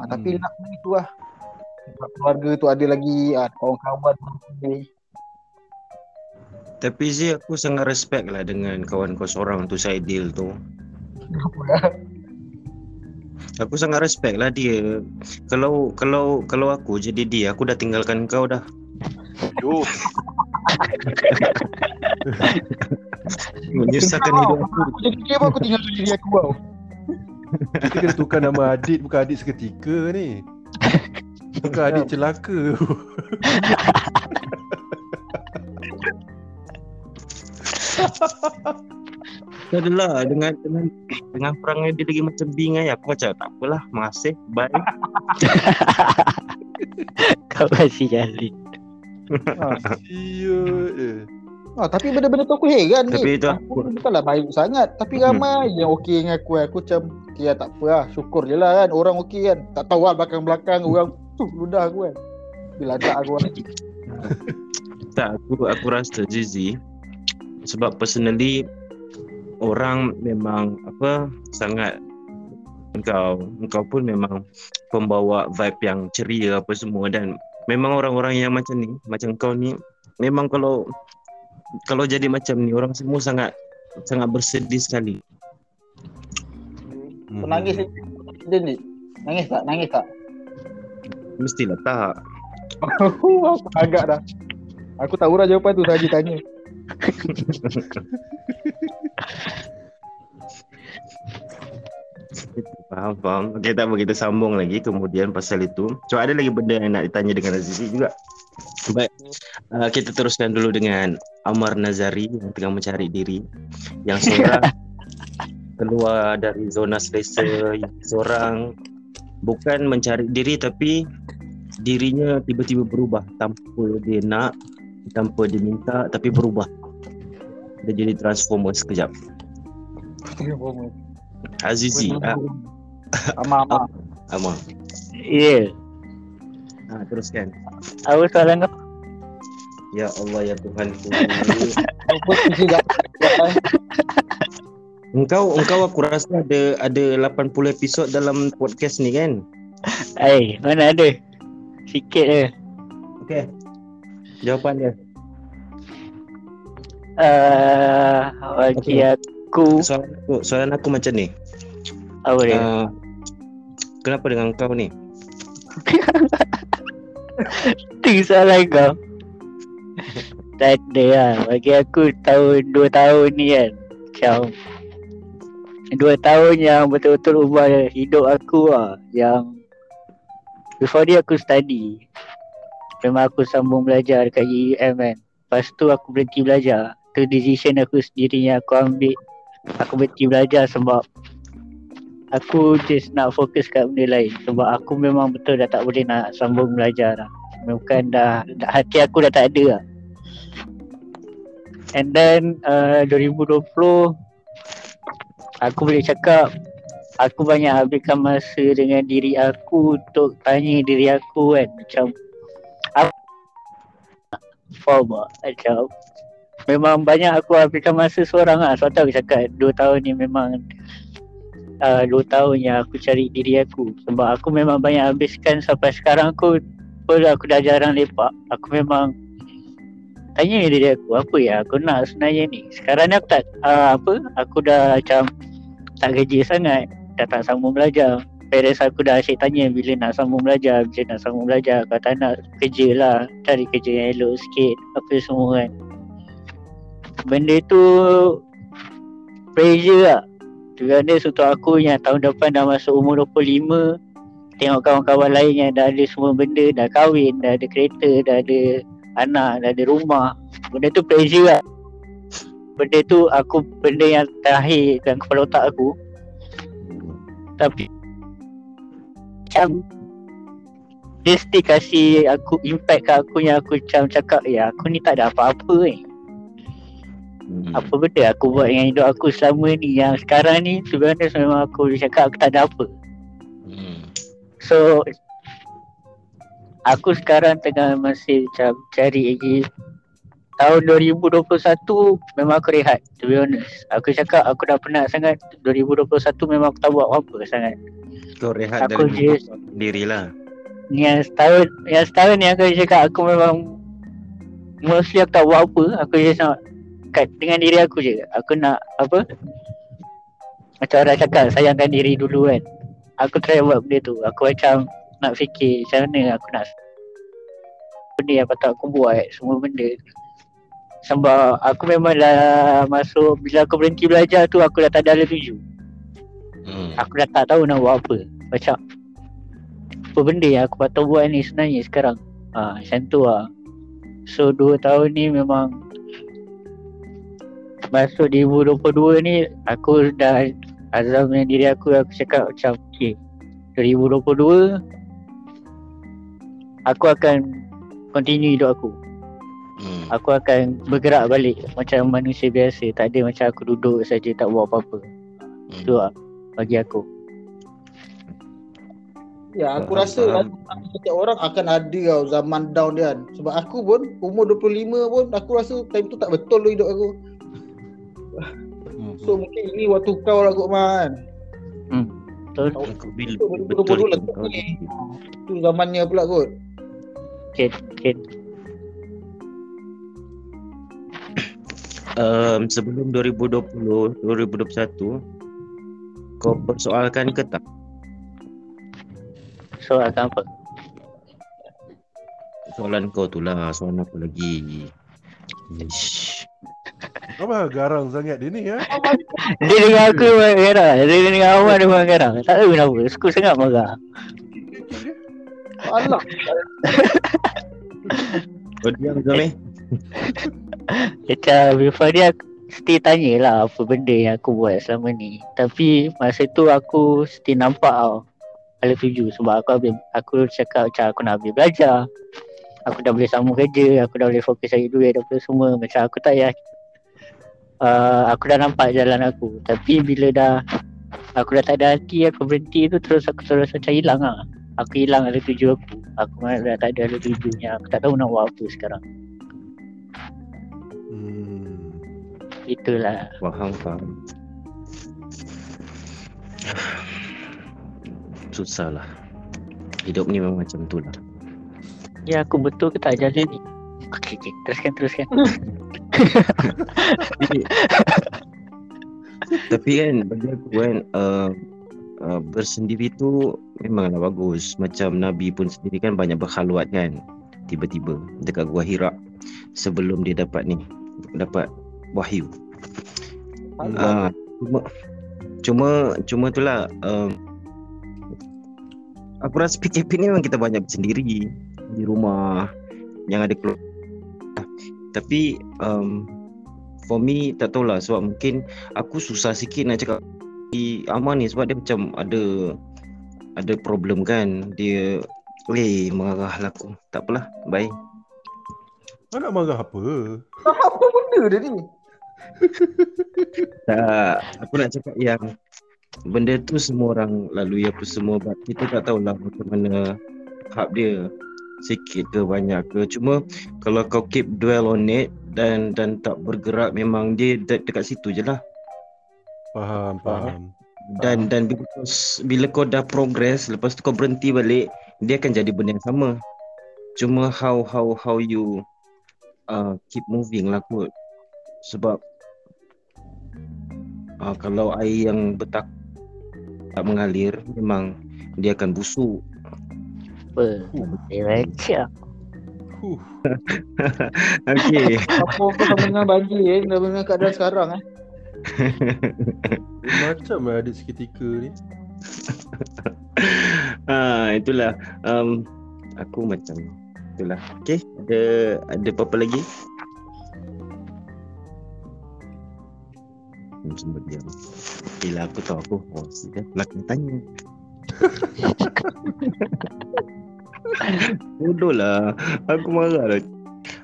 Tapi nak benda tu lah, keluarga tu ada lagi, kawan-kawan lagi. Tapi Zee, aku sangat respect lah dengan kawan kau seorang tu, Saidil tu. Aku sangat respect lah dia. Kalau aku jadi dia, aku dah tinggalkan kau dah. Yo. Menyusahkan hidup aku. Aku tinggal tu diri aku tau. Kita kena tukar nama adik, bukan adik seketika ni. Bukan adik celaka. Tak adalah dengan perangai dia lagi macam bingai. Aku macam tak apalah, makasih, bye. Kau masih jali. Tapi benda-benda tu aku heran ni. Aku bukanlah baik sangat. Tapi ramai yang okey dengan aku. Aku macam okay lah, tak apa lah, syukur je lah kan. Orang okey kan. Tak tahu lah belakang-belakang orang tu ludah aku kan. Bila tak aku kan. Tak, aku rasa Zizi, sebab personally orang memang apa sangat engkau pun memang pembawa vibe yang ceria apa semua, dan memang orang-orang yang macam ni, macam kau ni, memang kalau jadi macam ni orang semua sangat bersedih sekali. Nangis ni. Nangis tak? Mestilah tak. Aku agak dah. Aku tahu dah jawapan tu, saja tanya. Faham. Okay, tak apa, kita sambung lagi kemudian pasal itu. So ada lagi benda yang nak ditanya dengan Azizi juga. Baik, kita teruskan dulu dengan Ammar Nazari yang tengah mencari diri, yang seorang keluar dari zona selesa, yang seorang bukan mencari diri tapi dirinya tiba-tiba berubah tanpa dia nak, tanpa dia minta, tapi berubah. Dia jadi transformer sekejap. Azizi, Ammar. Ya. Teruskan. Awal soalan kau. Ya Allah, ya Tuhanku. Engkau aku rasa ada 80 episod dalam podcast ni kan? Mana ada? Sikit je. Okey. Jawapan dia. Bagi aku soalan aku macam ni. Apa dia? Kenapa dengan kau ni? Ting soalan kau. Tak ada lah. Bagi aku tahun 2 tahun ni kan, macam 2 tahun yang betul-betul ubah hidup aku lah. Yang before dia aku study, memang aku sambung belajar dekat UEM kan. Lepas tu aku berhenti belajar. Tu decision aku sendiri yang aku ambil. Aku berhenti belajar sebab aku just nak fokus kat benda lain. Sebab aku memang betul dah tak boleh nak sambung belajar dah. Bukan dah hati aku dah tak ada lah. And then 2020 aku boleh cakap aku banyak habiskan masa dengan diri aku untuk tanya diri aku kan. Macam format macam memang banyak aku habiskan masa seorang lah. Sebab tu aku cakap 2 tahun ni memang 2 tahun yang aku cari diri aku. Sebab aku memang banyak habiskan sampai sekarang aku dah jarang lepak. Aku memang tanya diri aku apa yang aku nak sebenarnya ni. Sekarang ni aku tak aku dah macam tak kerja sangat, dah tak sambung belajar. parents aku dah asyik tanya bila nak sambung belajar, bila nak sambung belajar. Kalau tak nak kerja lah, cari kerja yang elok sikit, apa semua kan. Benda tu pressure lah. Tu ada untuk aku yang tahun depan dah masuk umur 25, tengok kawan-kawan lain yang dah ada semua benda, dah kahwin, dah ada kereta, dah ada anak, dah ada rumah. Benda tu pressure lah. Benda tu aku, benda yang terakhir dalam kepala otak aku. Tapi macam dia still kasih aku impact kat aku yang aku macam cakap, ya aku ni tak ada apa-apa ni. Apa benda aku buat dengan hidup aku selama ni, yang sekarang ni sebenarnya memang aku cakap aku tak ada apa. So aku sekarang tengah masih macam cari lagi. Tahun 2021 memang aku rehat, to be honest. Aku cakap aku dah penat sangat. 2021 memang aku tak buat apa sangat. Kau rehat aku dari dirilah. Yang setahun ni aku cakap aku memang mostly aku tak buat apa. Aku just nak dengan diri aku je. Aku nak apa, macam orang cakap sayangkan diri dulu kan. Aku try buat benda tu. Aku macam nak fikir macam mana aku nak benda yang patut aku buat, semua benda. Sebab aku memang dah masuk, bila aku berhenti belajar tu aku dah tak ada tuju. Aku dah tak tahu nak buat apa. Macam apa benda yang aku patut buat ni sebenarnya sekarang. Macam tu lah. So 2 tahun ni memang masuk 2022 ni aku dah azam dengan diri aku. Aku cakap macam okay, 2022 aku akan continue hidup aku. Aku akan bergerak balik macam manusia biasa. Tak ada macam aku duduk saja tak buat apa-apa. Itu lah bagi aku. Ya, aku rasa setiap orang akan ada tau zaman down dia kan. Sebab aku pun umur 25 pun aku rasa time tu tak betul hidup aku. So mungkin ini waktu kau lah kot Man. Betul. Itu zamannya pula kot. Okay. Sebelum 2020, 2021 kau persoalkan ke tak? Soalan apa? Soalan kau tu lah. Soalan apa lagi? Abang garang sangat dia ni ya. Dia dengan aku garang. Dia dengan Awan dia memang garang. Tak tahu kenapa. Suka sangat marah. Allah. Kau diam Zamir. Macam before dia still tanyalah apa benda yang aku buat selama ni. Tapi masa tu aku still nampak tau Alif Latifi. Sebab aku cakap macam aku nak habis belajar. Aku dah boleh sambung kerja. Aku dah boleh fokus lagi duit daripada semua. Macam aku tak payah. Aku dah nampak jalan aku. Tapi bila dah aku dah tak ada hati, aku berhenti tu, terus aku terus macam hilang lah. Aku hilang ada tuju aku. Aku dah tak ada tujuannya. Aku tak tahu nak buat apa sekarang. Itulah. Faham. Susah lah. Hidup ni memang macam tu lah. Ya, aku betul ke tak jalan ni? Okay. Teruskan. Tapi kan bagi aku kan bersendiri tu memanglah bagus. Macam Nabi pun sendiri kan banyak berkhaluat kan. Tiba-tiba dekat Gua Hira sebelum dia dapat wahyu. Cuma itulah aku rasa PKP ni memang kita banyak bersendiri di rumah yang ada keluarga. Tapi for me tak tahulah, sebab mungkin aku susah sikit nak cakap di Ammar ni sebab dia macam ada problem kan. Dia marahlah aku. Tak apalah, bye. Kau nak marah apa? Apa benda dia ni? Tak, aku nak cakap yang benda tu semua orang lalui apa semua. Kita tak tahulah macam mana hak dia, sikit ke banyak ke. Cuma kalau kau keep dwell on it dan tak bergerak, memang dia dekat situ je lah. Faham. Dan bila kau dah progress, lepas tu kau berhenti balik, dia akan jadi benda yang sama. Cuma how you keep moving lah kot. Sebab kalau air yang bertak tak mengalir, memang dia akan busuk. Berak. Okey. Apa kau tak dengar bagi dah dengar keadaan sekarang Macam lah adik seketika ni. Itulah aku macam itulah. Okey, ada apa-apa lagi? Macam dia. Bila aku tahu aku host dia nak tanya. Bodoh lah. Aku marah lah.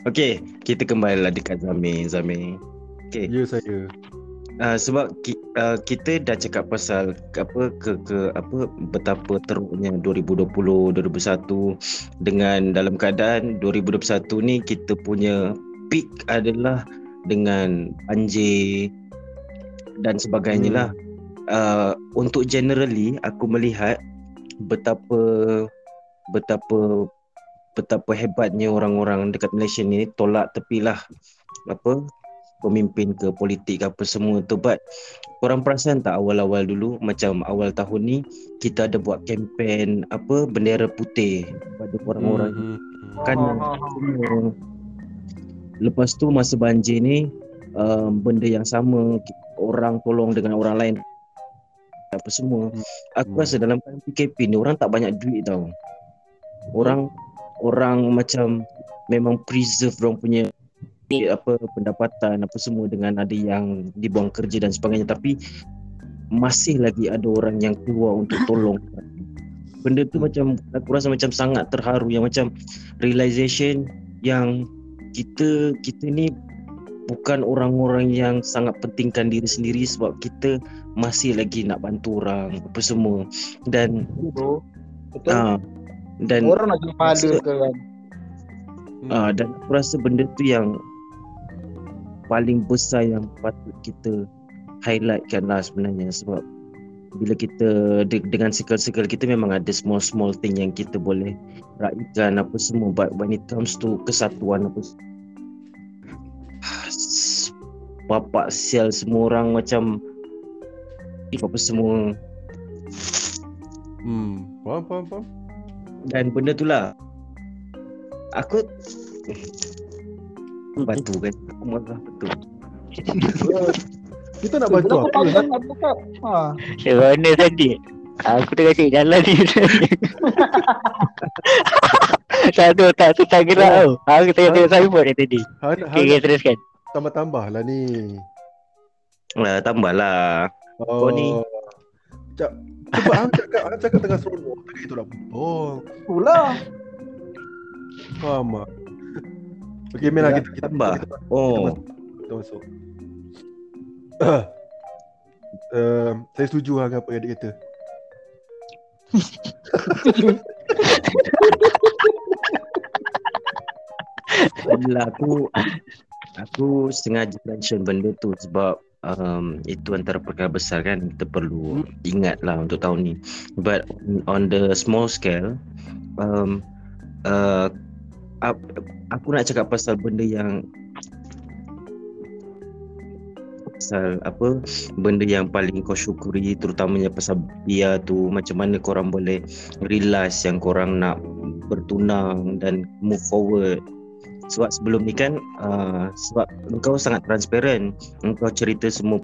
Okay, kita kembalilah dekat Zamir. Okay. Ya, saya sebab kita dah cakap pasal apa betapa teruknya 2020, 2021 dengan dalam keadaan 2021 ni kita punya peak adalah dengan banjir dan sebagainya lah. Untuk generally aku melihat betapa hebatnya orang-orang dekat Malaysia ni tolak tepilah apa pemimpin ke politik ke apa semua tu. But korang perasan tak awal-awal dulu macam awal tahun ni kita ada buat kempen apa bendera putih pada orang-orang kanan semua. Lepas tu masa banjir ni benda yang sama, orang tolong dengan orang lain apa semua. Aku rasa dalam PKP ni orang tak banyak duit tau. Orang macam memang preserve orang punya apa pendapatan apa semua dengan ada yang dibuang kerja dan sebagainya, tapi masih lagi ada orang yang keluar untuk tolong. Benda tu macam aku rasa macam sangat terharu, yang macam realization yang kita ni bukan orang-orang yang sangat pentingkan diri sendiri sebab kita masih lagi nak bantu orang apa semua. Dan betul. Dan orang nak kepala ke kan. Dan aku rasa benda tu yang paling besar yang patut kita highlightkan lah sebenarnya, sebab bila kita dengan circle-circle kita memang ada small-small thing yang kita boleh raikan apa semua, but when it comes to kesatuan apa bapak sial semua orang macam apa semua. Faham. Dan benda tu lah aku bantu kan. Aku marah betul. Kita nak bantu apa? Sebenarnya tadi aku tengah cari jalan ni. Tak gerak tau. Aku tengok signboard ni tadi. Okay, teruskan. Tambah-tambah lah ni. Tambah lah. Kau ni sekejap. Sebab Hang cakap tengah seronok. Tadi tu dah potong. Itulah. Faham tak? Okay, mainlah kita tambah. Kita masuk. Saya setuju lah dengan apa yang dia kata. Aku sengaja mention benda tu sebab itu antara perkara besar kan, kita perlu ingat lah untuk tahun ni. But on the small scale, aku nak cakap pasal benda yang benda yang paling kau syukuri, terutamanya pasal Bia tu, macam mana korang boleh realize yang korang nak bertunang dan move forward. Sebab sebelum ni kan sebab engkau sangat transparent, engkau cerita semua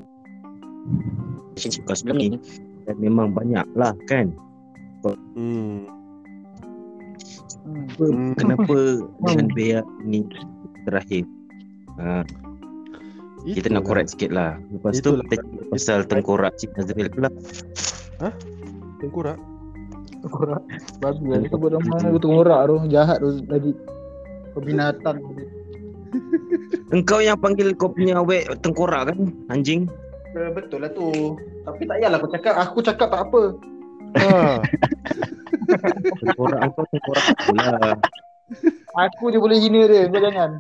relationship kau sebelum ni dan memang banyak lah kan. Kenapa dengan Bia ni terakhir? Kita nak korek sikit lah. Lepas tu kita pasal tengkorak Cik Nazril pula. Tengkorak? Tengkorak? Bagus lah. Kita buat mana aku tengkorak tu. Jahat tu tadi. Binatang. Engkau yang panggil kau punya awet tengkorak kan? Anjing? Betul lah tu. Tapi tak payahlah kau cakap. Aku cakap tak apa. Tengkorak kau tengkorak tu lah. Aku je boleh hina dia. Kau jangan.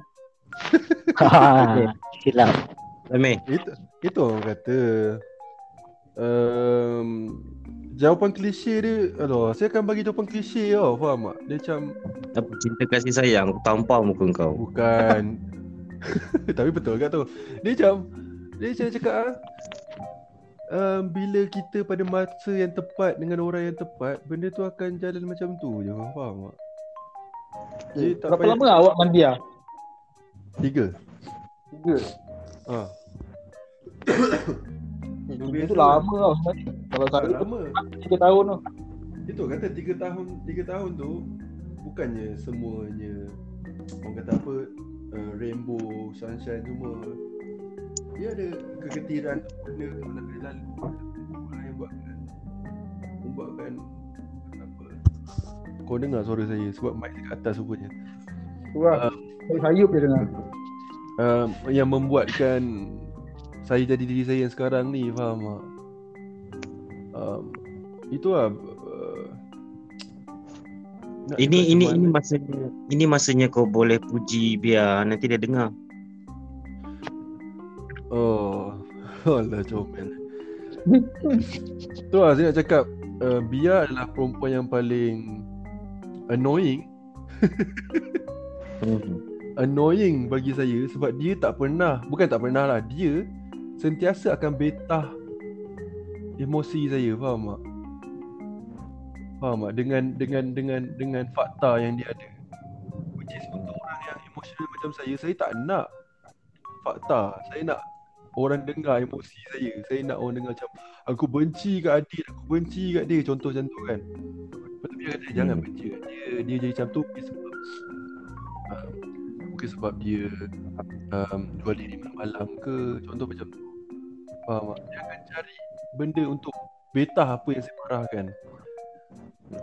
Silap. Itu orang kata jawapan klise dia. Aduh, saya akan bagi jawapan klise tau. Faham tak? Dia macam apa, cinta kasih sayang, aku tampar muka kau. Bukan. Tapi betul kat tu. Dia macam cakap bila kita pada masa yang tepat dengan orang yang tepat, benda tu akan jalan macam tu je. Faham tak? Berapa lama awak mandi lah? 3 ha. Itu lama tau sebenarnya. Kalau tak lama 3 tahun tu. Itu kata 3 tahun tu bukannya semuanya orang kata apa, rainbow, sunshine semua. Dia ada kegetiran benda tu nak kena lalu. Orang yang buatkan apa. Kau dengar suara saya sebab mic dekat atas rupanya. Wah, sayup dia dengar. Yang membuatkan saya jadi diri saya yang sekarang ni, faham tak? Itulah ini masanya kau boleh puji biar nanti dia dengar. Oh, alah coman. Tu lah saya nak cakap, Bia adalah perempuan yang paling annoying. Annoying bagi saya sebab dia tak pernah, bukan tak pernah lah, dia sentiasa akan betah emosi saya, faham tak? Faham tak? Dengan fakta yang dia ada. Which is untuk orang yang emosional macam saya tak nak fakta. Saya nak orang dengar emosi saya. Saya nak orang dengar macam aku benci kat Adil, aku benci kat dia, contoh macam tu kan. Tapi dia kata jangan benci kat dia. Dia jadi macam tu sebab mungkin sebab dia jual diri malam ke, contoh macam tu. Faham tak? Dia akan cari benda untuk betah apa yang saya marahkan.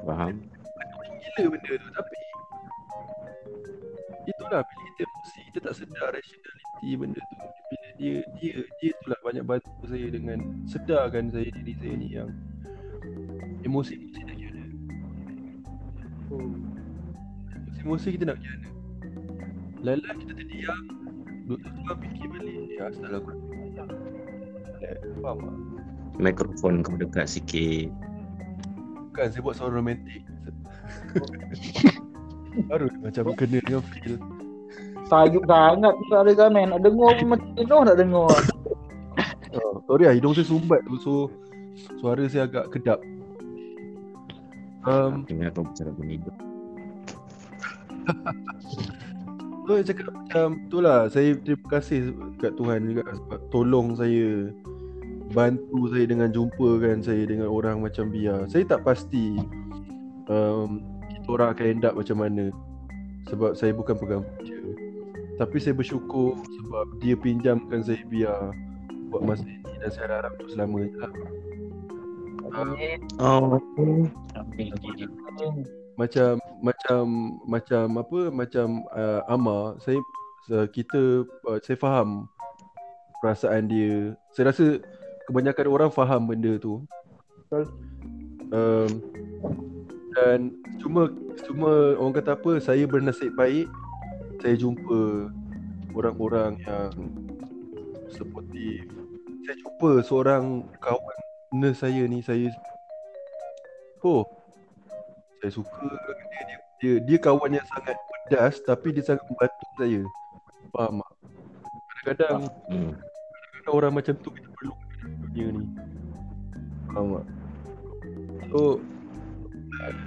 Faham? Gila benda tu, tapi itulah bila kita emosi, kita tak sedar rationality benda tu. Bila dia itulah banyak bantu saya dengan sedarkan saya diri saya ni yang emosi kita nak kena. Emosi kita nak kena. Lala kita terdiam, duduk-duduk fikir balik. Ya, setelah aku nak faham tak? Mikrofon kau dekat sikit. Bukan, saya buat sound romantik. Baru macam kena dengan feel. Sayup sangat tak ada komen. Nak dengar pun macam penuh nak dengar. Sorry lah, hidung saya sumbat tu. So, suara saya agak kedap. Tengah kau bicara bunyi tu. So, saya cakap macam tu lah. Saya terima kasih kat Tuhan juga sebab tolong saya, bantu saya dengan jumpakan saya dengan orang macam Bia. Saya tak pasti orang akan end up macam mana sebab saya bukan pegang dia, tapi saya bersyukur sebab dia pinjamkan saya Bia buat masa ini dan saya harap untuk selamanya. Macam Ammar, saya faham perasaan dia. Saya rasa kebanyakan orang faham benda tu. Dan cuma orang kata apa, saya bernasib baik, saya jumpa orang-orang yang supportive. Saya jumpa seorang kawan nurse saya ni, saya suka dia kawan yang sangat pedas tapi dia sangat membantu saya. Faham tak? Kadang-kadang orang macam tu kita perlu dunia ni. Faham tak? So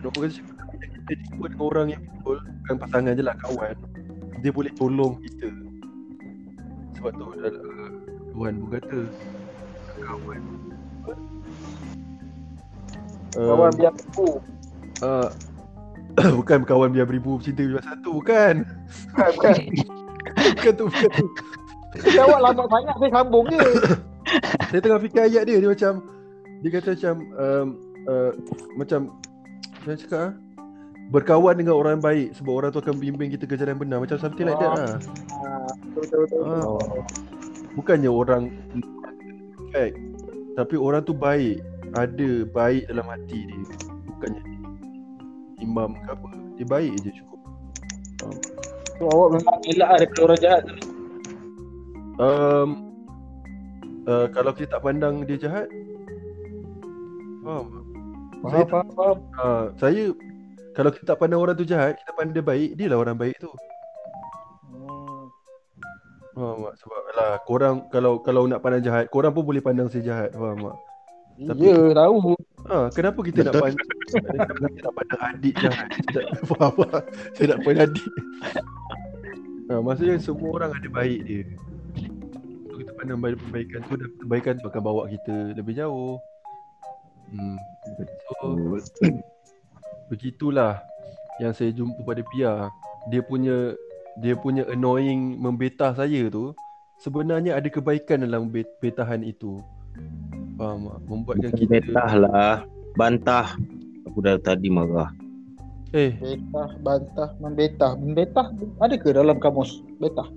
orang kata kita jumpa dengan orang yang betul, bukan pasangan je lah, kawan. Dia boleh tolong kita. Sebab tu Tuhan pun kata kawan biar beribu. Bukan kawan biar beribu, cinta biar satu. Bukan Bukan tu jawab lama banyak, saya sambung je. Saya tengah fikir ayat dia macam, dia kata macam macam saya cakap berkawan dengan orang baik sebab orang tu akan bimbing kita ke jalan benar, macam something like that lah. Betul. Bukannya orang perfect tapi orang tu baik, ada baik dalam hati dia, bukannya imam ke apa, dia baik je cukup. So awak memang elak daripada orang jahat tu. Kalau kita tak pandang dia jahat, faham. Saya kalau kita tak pandang orang tu jahat, kita pandang dia baik, dia lah orang baik tu. Faham tak? Sebab lah korang kalau nak pandang jahat, korang pun boleh pandang saya jahat. Faham tak? Tapi, ya, tahu. Kenapa kita nak pandang kita nak pandang adik jahat? Faham tak? Saya nak pandang adik. Maksudnya semua orang ada baik dia. Kalau kita pandang pada perbaikan tu, dan perbaikan tu akan bawa kita lebih jauh. So, begitulah yang saya jumpa pada Bia. Dia punya annoying membetah saya tu, sebenarnya ada kebaikan dalam betahan itu. Faham tak? Membuatkan kita betah lah. Bantah. Aku dah tadi marah. Betah, bantah, membetah. Membetah ada ke dalam kamus? Betah.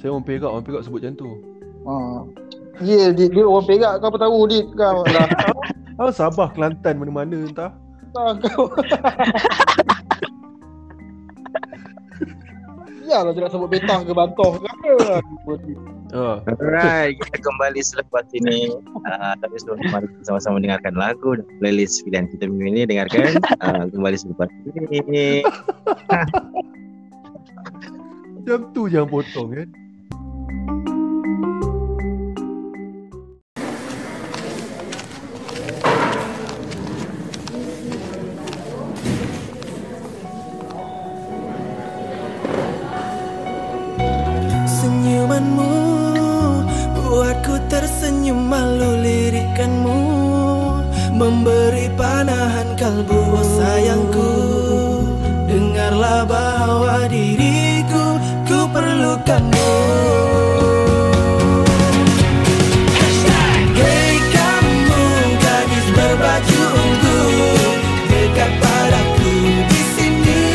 Saya orang Perak sebut macam tu. Ya, dia orang Perak, kau apa tahu dia kau lah. Sabah, Kelantan, mana-mana entah. Kau. Biarlah dia nak sebut betah ke bantoh ke apa. Alright, kita kembali selepas ini. Tapi sebelum mari sama-sama dengarkan lagu dan playlist pilihan kita minggu ini. Dengarkan kembali selepas ini. Jam tu jangan potong kan. Memberi panahan kalbu, oh sayangku, dengarlah bahwa diriku ku perlukanmu. Hei kamu gadis berbaju ungu, dekat padaku di sini.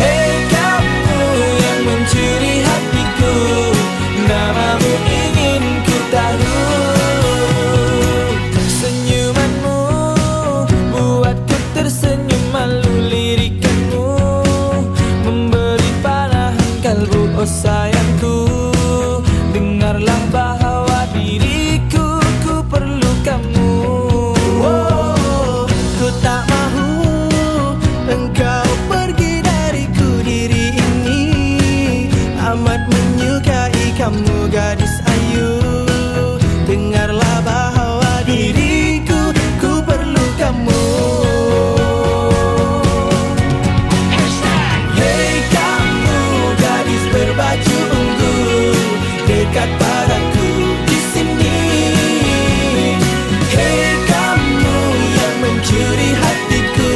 Hei kamu yang mencuri hatiku, namamu ingin ku tahu. Oh sayangku, dengarlah bahwa diriku ku perlu kamu. Oh, ku tak mahu engkau pergi dariku. Diri ini amat menyukai kamu gadis ayu, dengarlah bahwa diriku ku perlu kamu. Dekat padaku di sini. Hei kamu yang mencuri hatiku,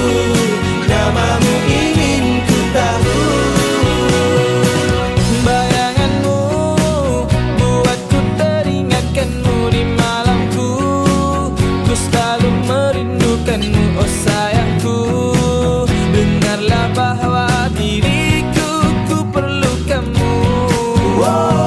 namamu ingin ku tahu. Bayanganmu buatku teringatkanmu di malamku. Ku selalu merindukanmu, oh sayangku, dengarlah bahwa diriku ku perlu kamu. Wow.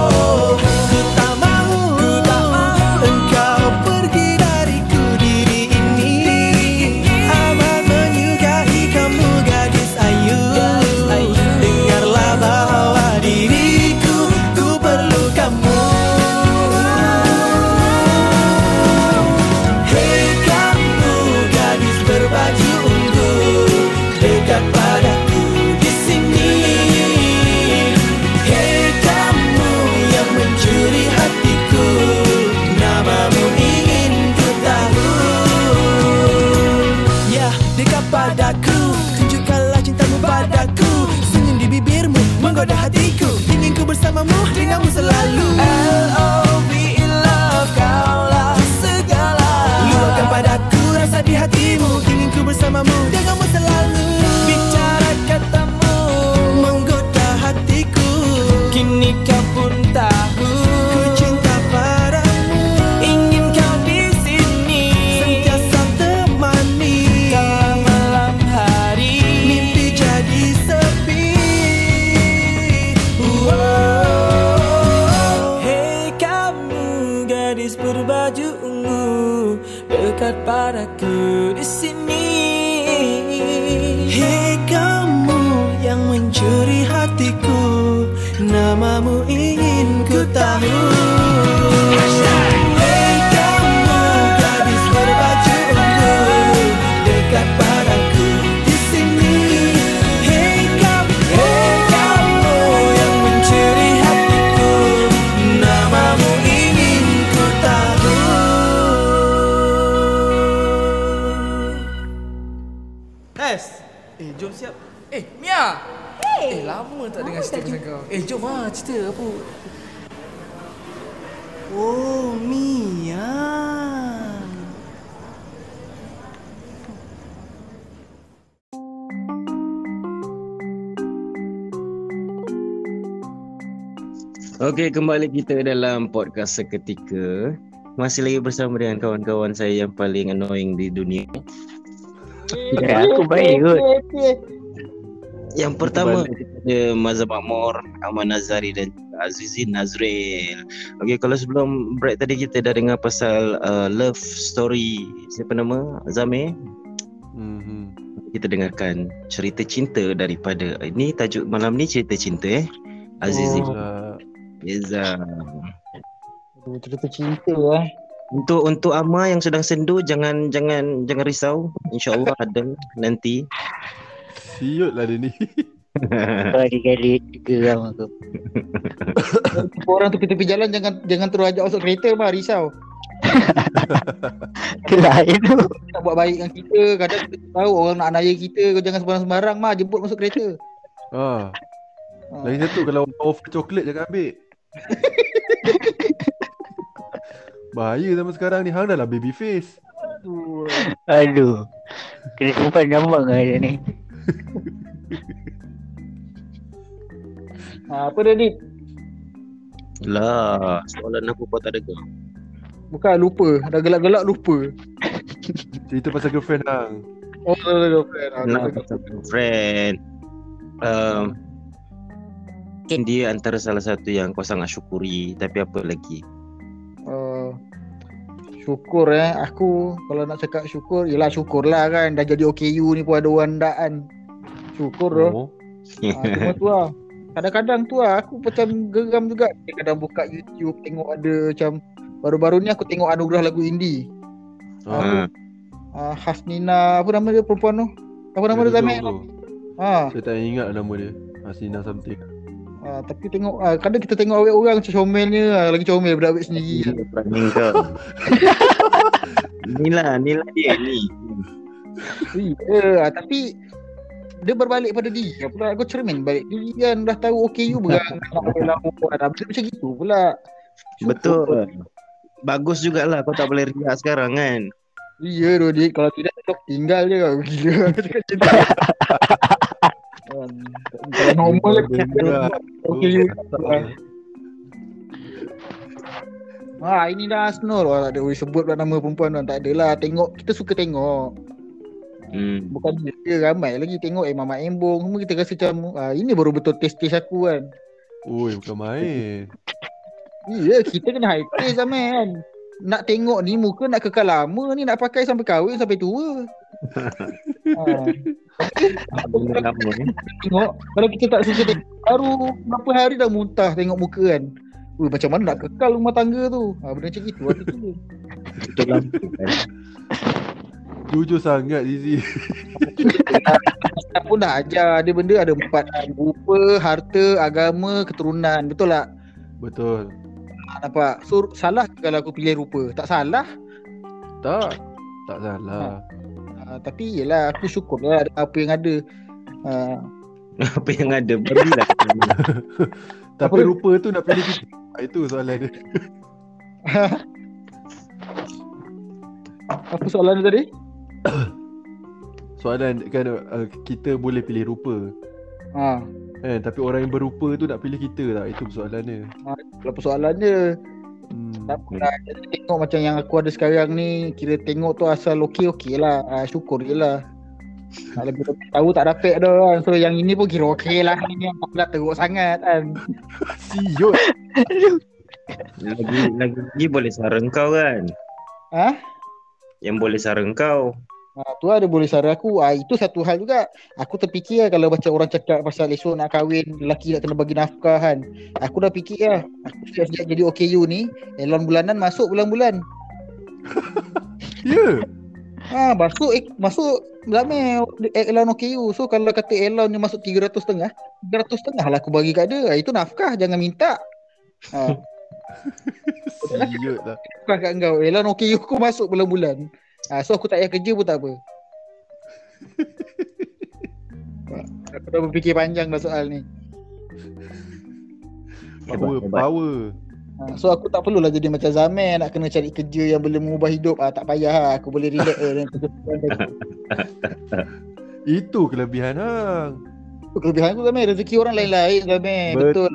Menggoda hatiku, ingin ku bersamamu, denganmu selalu. L.O.V. in love, kaulah segala. Luahkan padaku rasa di hatimu, ingin ku bersamamu, denganmu selalu. Bicara katamu menggoda hatiku, kini kau pun tahu. jom siap. Eh, Mia! Hey, eh, lama tak dengar cerita pasal kau. Eh, jom lah cerita apa. Oh, Mia. Okey, kembali kita dalam podcast seketika. Masih lagi bersama dengan kawan-kawan saya yang paling annoying di dunia. Ya, aku baik kot. Yang pertama ada Mazhar Makmur, Ammar Nazari dan Azizi Nazri. Okey, kalau sebelum break tadi kita dah dengar pasal love story siapa nama? Zamir. Kita dengarkan cerita cinta daripada ini, tajuk malam ni cerita cinta Azizi. Reza. Cerita cinta Untuk Ammar yang sedang sendu, jangan risau. InsyaAllah ada nanti. Siutlah dia ni. Kali galit geram aku. Orang tu tepi jalan jangan terus ajak masuk kereta, bah risau. Lain tu. Nak buat baik dengan kita, kadang kita tahu orang nak anaya kita, kau jangan sembarang-sembarang mah jemput masuk kereta. Ah. Lagi satu kalau offer coklat jangan ambil. Bahaya zaman sekarang ni, hang dah lah baby face. Aduh. Kena simpan gambar kan ni. Apa dah ni? Lah, soalan aku kau tak ada ke? Bukan, lupa. Dah gelak-gelak lupa. Cerita pasal girlfriend hang. Oh, girlfriend. Nah, pasal girlfriend. Dia antara salah satu yang kau sangat syukuri. Tapi apa lagi? Syukur aku kalau nak cakap syukur, yelah syukurlah kan. Dah jadi OKU ni pun ada orang nak kan. Syukur cuma tu lah. Kadang-kadang tu lah aku macam geram juga. Kadang buka YouTube tengok ada macam, baru-baru ni aku tengok anugerah lagu indie. Hasnina, apa nama dia perempuan tu? Apa nama dia Zamir? Saya tak ingat nama dia, Hasnina something. Tapi tengok kadang kita tengok awet orang macam comelnya, lagi comel berdawet sendiri. Inilah dia ni. Tapi dia berbalik pada diri. Pula aku cermin balik diri kan, dah tahu OKU berang nak macam gitu pula. Betul. Bagus jugalah kau tak boleh riak sekarang kan. Ya doh dia, kalau tidak kau tinggal je kau gila. Normal lah. Okay. Ini dah Asnul. Tak ada boleh sebut pula nama perempuan tu. Tak adalah. Tengok, kita suka tengok. Bukan dia, ramai lagi tengok Mamat Embong. Semua kita rasa macam ini baru betul taste aku kan. Oi, bukan main. Ya, kita kena high taste lah man. Nak tengok ni muka nak kekal lama ni, nak pakai sampai kahwin sampai tua. Tengok, kalau kita tak suka tengok, baru berapa hari dah muntah tengok muka kan. Macam mana nak kekal rumah tangga tu? Benda macam itu waktu tu. Jujur sangat Zizi. Saya pun dah ajar dia benda ada 4 rupa, harta, agama, keturunan. Betul tak? Betul. Nampak? So, salah kalau aku pilih rupa? Tak salah. Tak salah. Tapi yelah, aku syukur lah apa yang ada. Apa yang ada, berilah. Tapi rupa tu nak pilih kita. Itu soalan dia. Apa soalan tadi? Soalan kan kita boleh pilih rupa. Tapi orang yang berupa tu nak pilih kita tak? Itu persoalan dia. Kalau persoalan dia, tengok macam yang aku ada sekarang ni, kira tengok tu asal okey lah. Syukur je lah. Lebih-lebih tahu tak dapat dah kan. So yang ini pun kira okey lah. Ini yang tak teruk sangat kan. Siut. Lagi boleh sara kau kan. Yang boleh sara kau. Tu ada boleh sara aku. Itu satu hal juga. Aku terfikir lah, kalau macam orang cakap pasal esok nak kahwin, lelaki nak kena bagi nafkah kan. Aku dah fikir lah, aku sejak jadi OKU ni, elon bulanan masuk bulan-bulan. Ya. Masuk ramai elon OKU. So kalau kata elon ni masuk 300 setengah, 300 setengah lah aku bagi kat dia. Itu nafkah, jangan minta. Siut lah. Bukan kat engkau, elon OKU aku masuk bulan-bulan. So aku tak payah kerja pun tak apa. Aku dah berfikir panjang dah soal ni. Power. So aku tak perlulah jadi macam Zamir nak kena cari kerja yang boleh mengubah hidup. Ah, tak payahlah, aku boleh relax dengan kerja. Itu kelebihan hang. Kelebihan aku Zamir, rezeki orang lain-lain Zamir. Betul.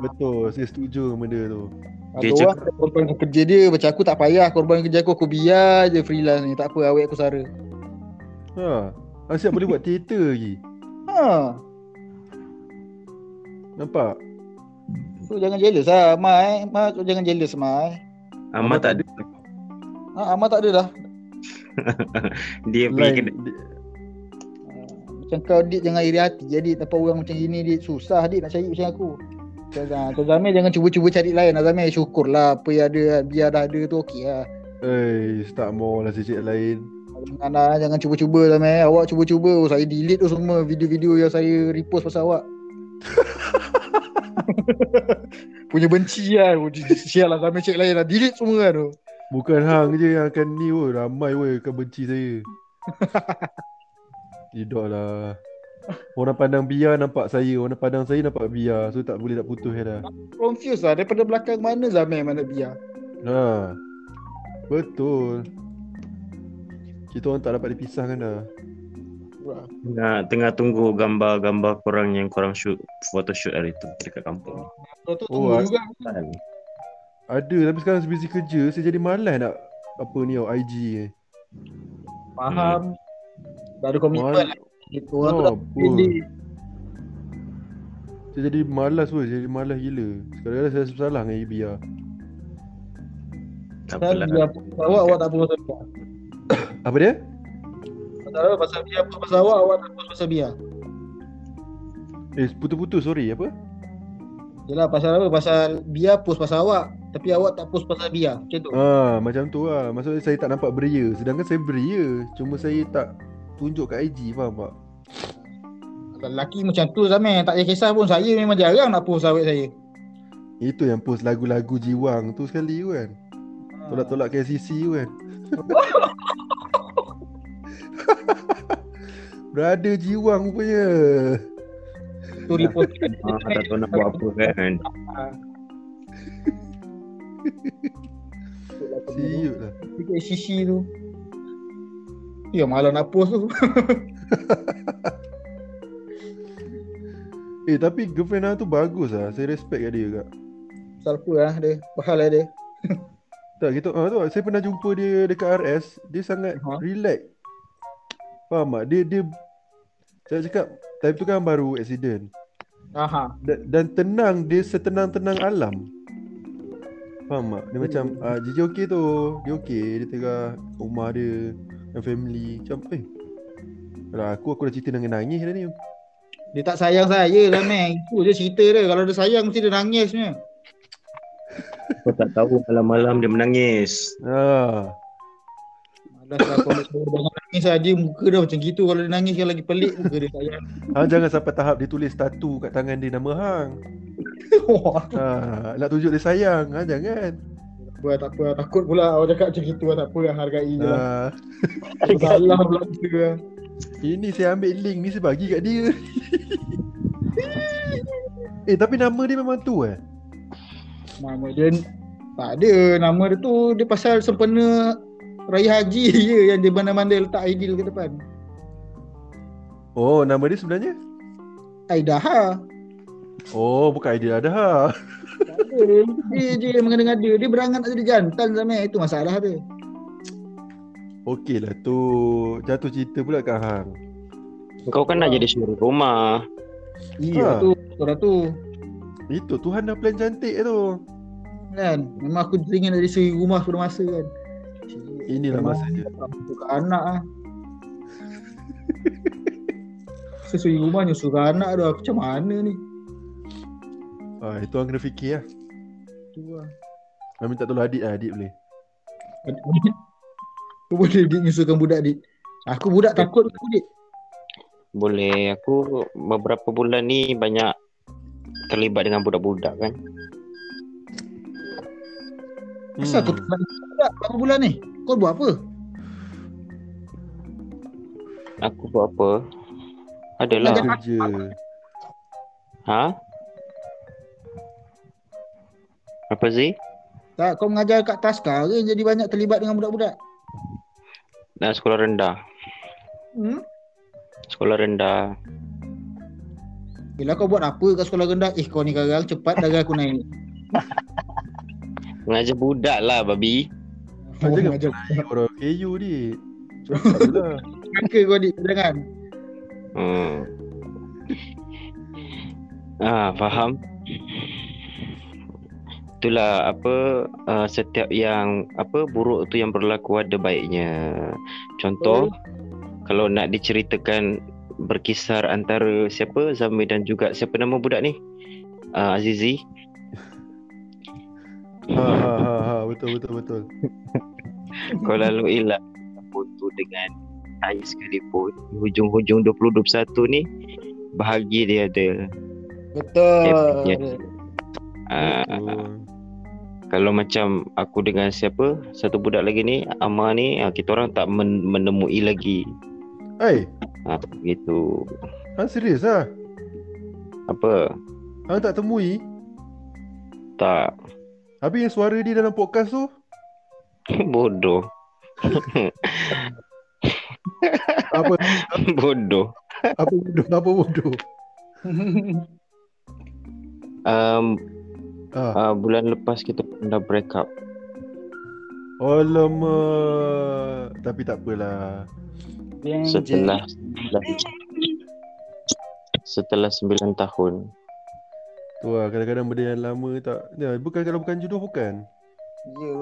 Betul. Saya setuju benda tu. Ada orang korban kerja dia, macam aku tak payah korban kerja aku biar je freelance ni. Tak apa, awet aku sara. Ha, asyik boleh buat teater lagi. Ha. Nampak? So jangan jealous lah Ammar eh. Ammar jangan jealous Ammar eh. Ammar tak ada. Ha, Ammar tak ada dah. Dia pergi kedai. Macam kau Dik jangan iri hati. Jadi tanpa orang macam gini Dik, susah Dik nak cari macam aku. Tuan Zamir jangan cuba-cuba cari lain lah Zamir. Syukurlah apa yang ada, biar dah ada tu okey lah. Eh, tak mau lah cicit lain. Jangan cuba-cuba Zamir. Awak cuba-cuba, oh, saya delete tu semua video-video yang saya repost pasal awak. Punya benci lah. Sial lah Zamir cek lain lah. Delete semua lah tu. Bukan hang je yang akan ni woy. Ramai woy akan benci saya. Tidak lah. Orang pandang Bia nampak saya, orang pandang saya nampak Bia. So tak boleh nak putus dah. Confused lah, daripada belakang mana Zamir mana Bia. Ha. Betul. Kita orang tak dapat dipisahkan dah. Nah, tengah tunggu gambar-gambar korang yang korang shoot, photoshoot hari tu dekat kampung. Foto tunggu juga. Ada, tapi sekarang sebusy kerja, saya jadi malas nak apa ni IG ni. Faham. Baru komitmen. Itu orang tu saya jadi malas pun, jadi malas gila. Sekarang saya salah dengan Bia. Tak apalah. Awak tak perlu sebab. Apa dia? Tak tahu pasal Bia apa pasal awak tak perlu pasal Bia. Eh, putus-putus sorry apa? Yalah pasal apa? Pasal Bia post pasal awak, tapi awak tak post pasal Bia. Macam tu. Ha, macam tu lah. Maksudnya saya tak nampak beria, sedangkan saya beria. Cuma saya tak tunjuk kat IG, faham tak? Lelaki macam tu Zamir, tak payah kisah pun. Saya memang jarang nak post awet saya. Itu yang post lagu-lagu jiwang tu sekali tu kan. Ha. Tolak-tolak KCC tu kan. Brother jiwang rupanya. Tu report tak tahu nak buat apa kan. Siut lah. KCC tu. Ya malah nak post tu. Eh tapi girlfriend tu bagus lah. Saya respect kat dia kak. Pasal apa lah dia? Bahal lah dia. Tak gitu tu. Saya pernah jumpa dia dekat RS. Dia sangat relax. Faham tak? Dia saya cakap time tu kan baru accident. Aha. Dan tenang. Dia setenang-tenang alam. Faham tak? Dia macam Gigi okey tu. Dia okey. Dia tengah rumah dia dan family macam aku dah cerita dengan nangis dah ni. Dia tak sayang saya lah man. Itu je cerita dia. Kalau dia sayang mesti dia nangis je. Kau tak tahu malam-malam dia menangis. Ha. Malas lah kalau nangis saja muka dia macam gitu. Kalau dia nangis yang lagi pelik muka dia sayang. Hang jangan sampai tahap dia tulis tatu kat tangan dia nama hang. Nak tunjuk dia sayang. Hang jangan. Buat tak apa, takut pula awak cakap macam gitu. Tak apa yang hargai je lah. Salah pula kita. Ini saya ambil link ni, saya bagi kat dia. Eh tapi nama dia memang tu eh? Nama dia tak ada. Nama dia tu dia pasal sempena Raya Haji je yang dia bandar-bandar letak Aidil ke depan. Oh nama dia sebenarnya? Aidaha. Oh bukan Aidil Adha. Dia mengada-ngada. Dia berangan nak jadi jantan Zamir. Itu masalah dia. Okey lah tu. Jatuh cerita pula kat hang. Kau kan nak jadi suruh rumah. Iya tu. Orang tu. Itu Tuhan dah plan cantik tu. Kan. Memang aku teringin nak jadi suruh rumah sudah masa kan. Inilah masa dia. Bukan anak lah. Suruh rumah ni suruh anak tu. Macam mana ni? Ah, itu orang kena fikir lah. Tu lah kami tak tahu lah. Adik lah, adik boleh. Aku boleh adik nyusulkan budak adik. Aku budak takut aku adik. Boleh, aku beberapa bulan ni banyak terlibat dengan budak-budak kan. Kenapa aku terlibat dengan budak berapa bulan ni? Kau buat apa? Aku buat apa? Adalah. Ha? Apa Zee? Tak, kau mengajar kat Taska ke jadi banyak terlibat dengan budak-budak? Nah, sekolah rendah. Hmm? Sekolah rendah. Yelah, kau buat apa kat sekolah rendah? Eh, kau ni garang, cepat darah aku naik. Mengajar budak lah, babi. Oh, mengajar budak. Orang KU ni. Cepat lah. Angka kau ni, jangan. Ah, faham. Itulah apa setiap yang apa buruk tu yang berlaku ada baiknya. Contoh kalau nak diceritakan berkisar antara siapa Zamir dan juga siapa nama budak ni? Azizi. Betul. Kau lalu ialah foto dengan saya sekalipun hujung-hujung 2021 ni bahagia dia ada. Betul. Kalau macam aku dengan siapa satu budak lagi ni Ammar ni, kita orang tak menemui lagi. Hey. Begitu. Serius ah? Apa? Hang tak temui? Tak. Habis yang suara dia dalam podcast tu? Bodoh. Apa? Bodoh. Apa bodoh? Bulan lepas kita dah break up. Alamak. Tapi tak apalah. Setelah 9 tahun. Tu lah, kadang-kadang benda yang lama tak. Ya, bukan kalau bukan jodoh bukan. Ya,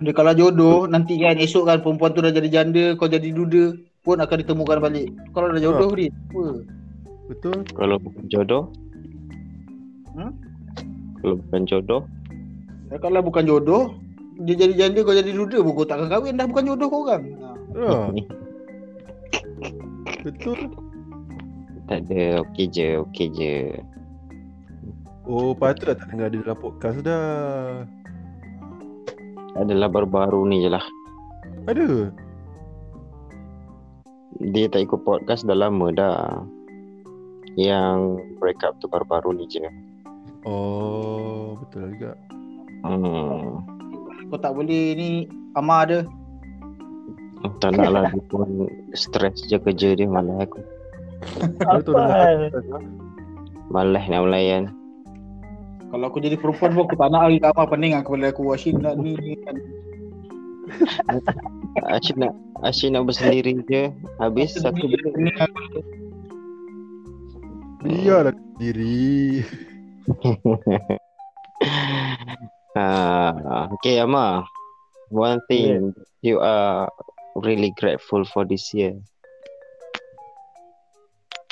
dia kalau jodoh nanti kan esok kan perempuan tu dah jadi janda, kau jadi duda pun akan ditemukan balik. Kalau dah jodoh dia. Betul. Kalau bukan jodoh? Kalau bukan jodoh, dia jadi janda kau jadi duda pun kau takkan kahwin, dah bukan jodoh kau orang. Betul. Tak ada, okey je. Oh, patutlah tak dengar dia dalam podcast dah. Adalah baru-baru ni je lah. Ada? Dia tak ikut podcast dah lama dah. Yang break up tu baru-baru ni je. Oh, betul juga. Kau tak boleh ni Ammar ada. Tak nak lah, dia pun stres je kerja dia, malah aku. Malah nak melayan. Kalau aku jadi perempuan pun aku tak nak lagi apa pening aku boleh aku Hasnina ni kan. Hasnina bersendiri je. Habis satu benda ni biarlah diri. Okay Ammar, one thing you are really grateful for this year.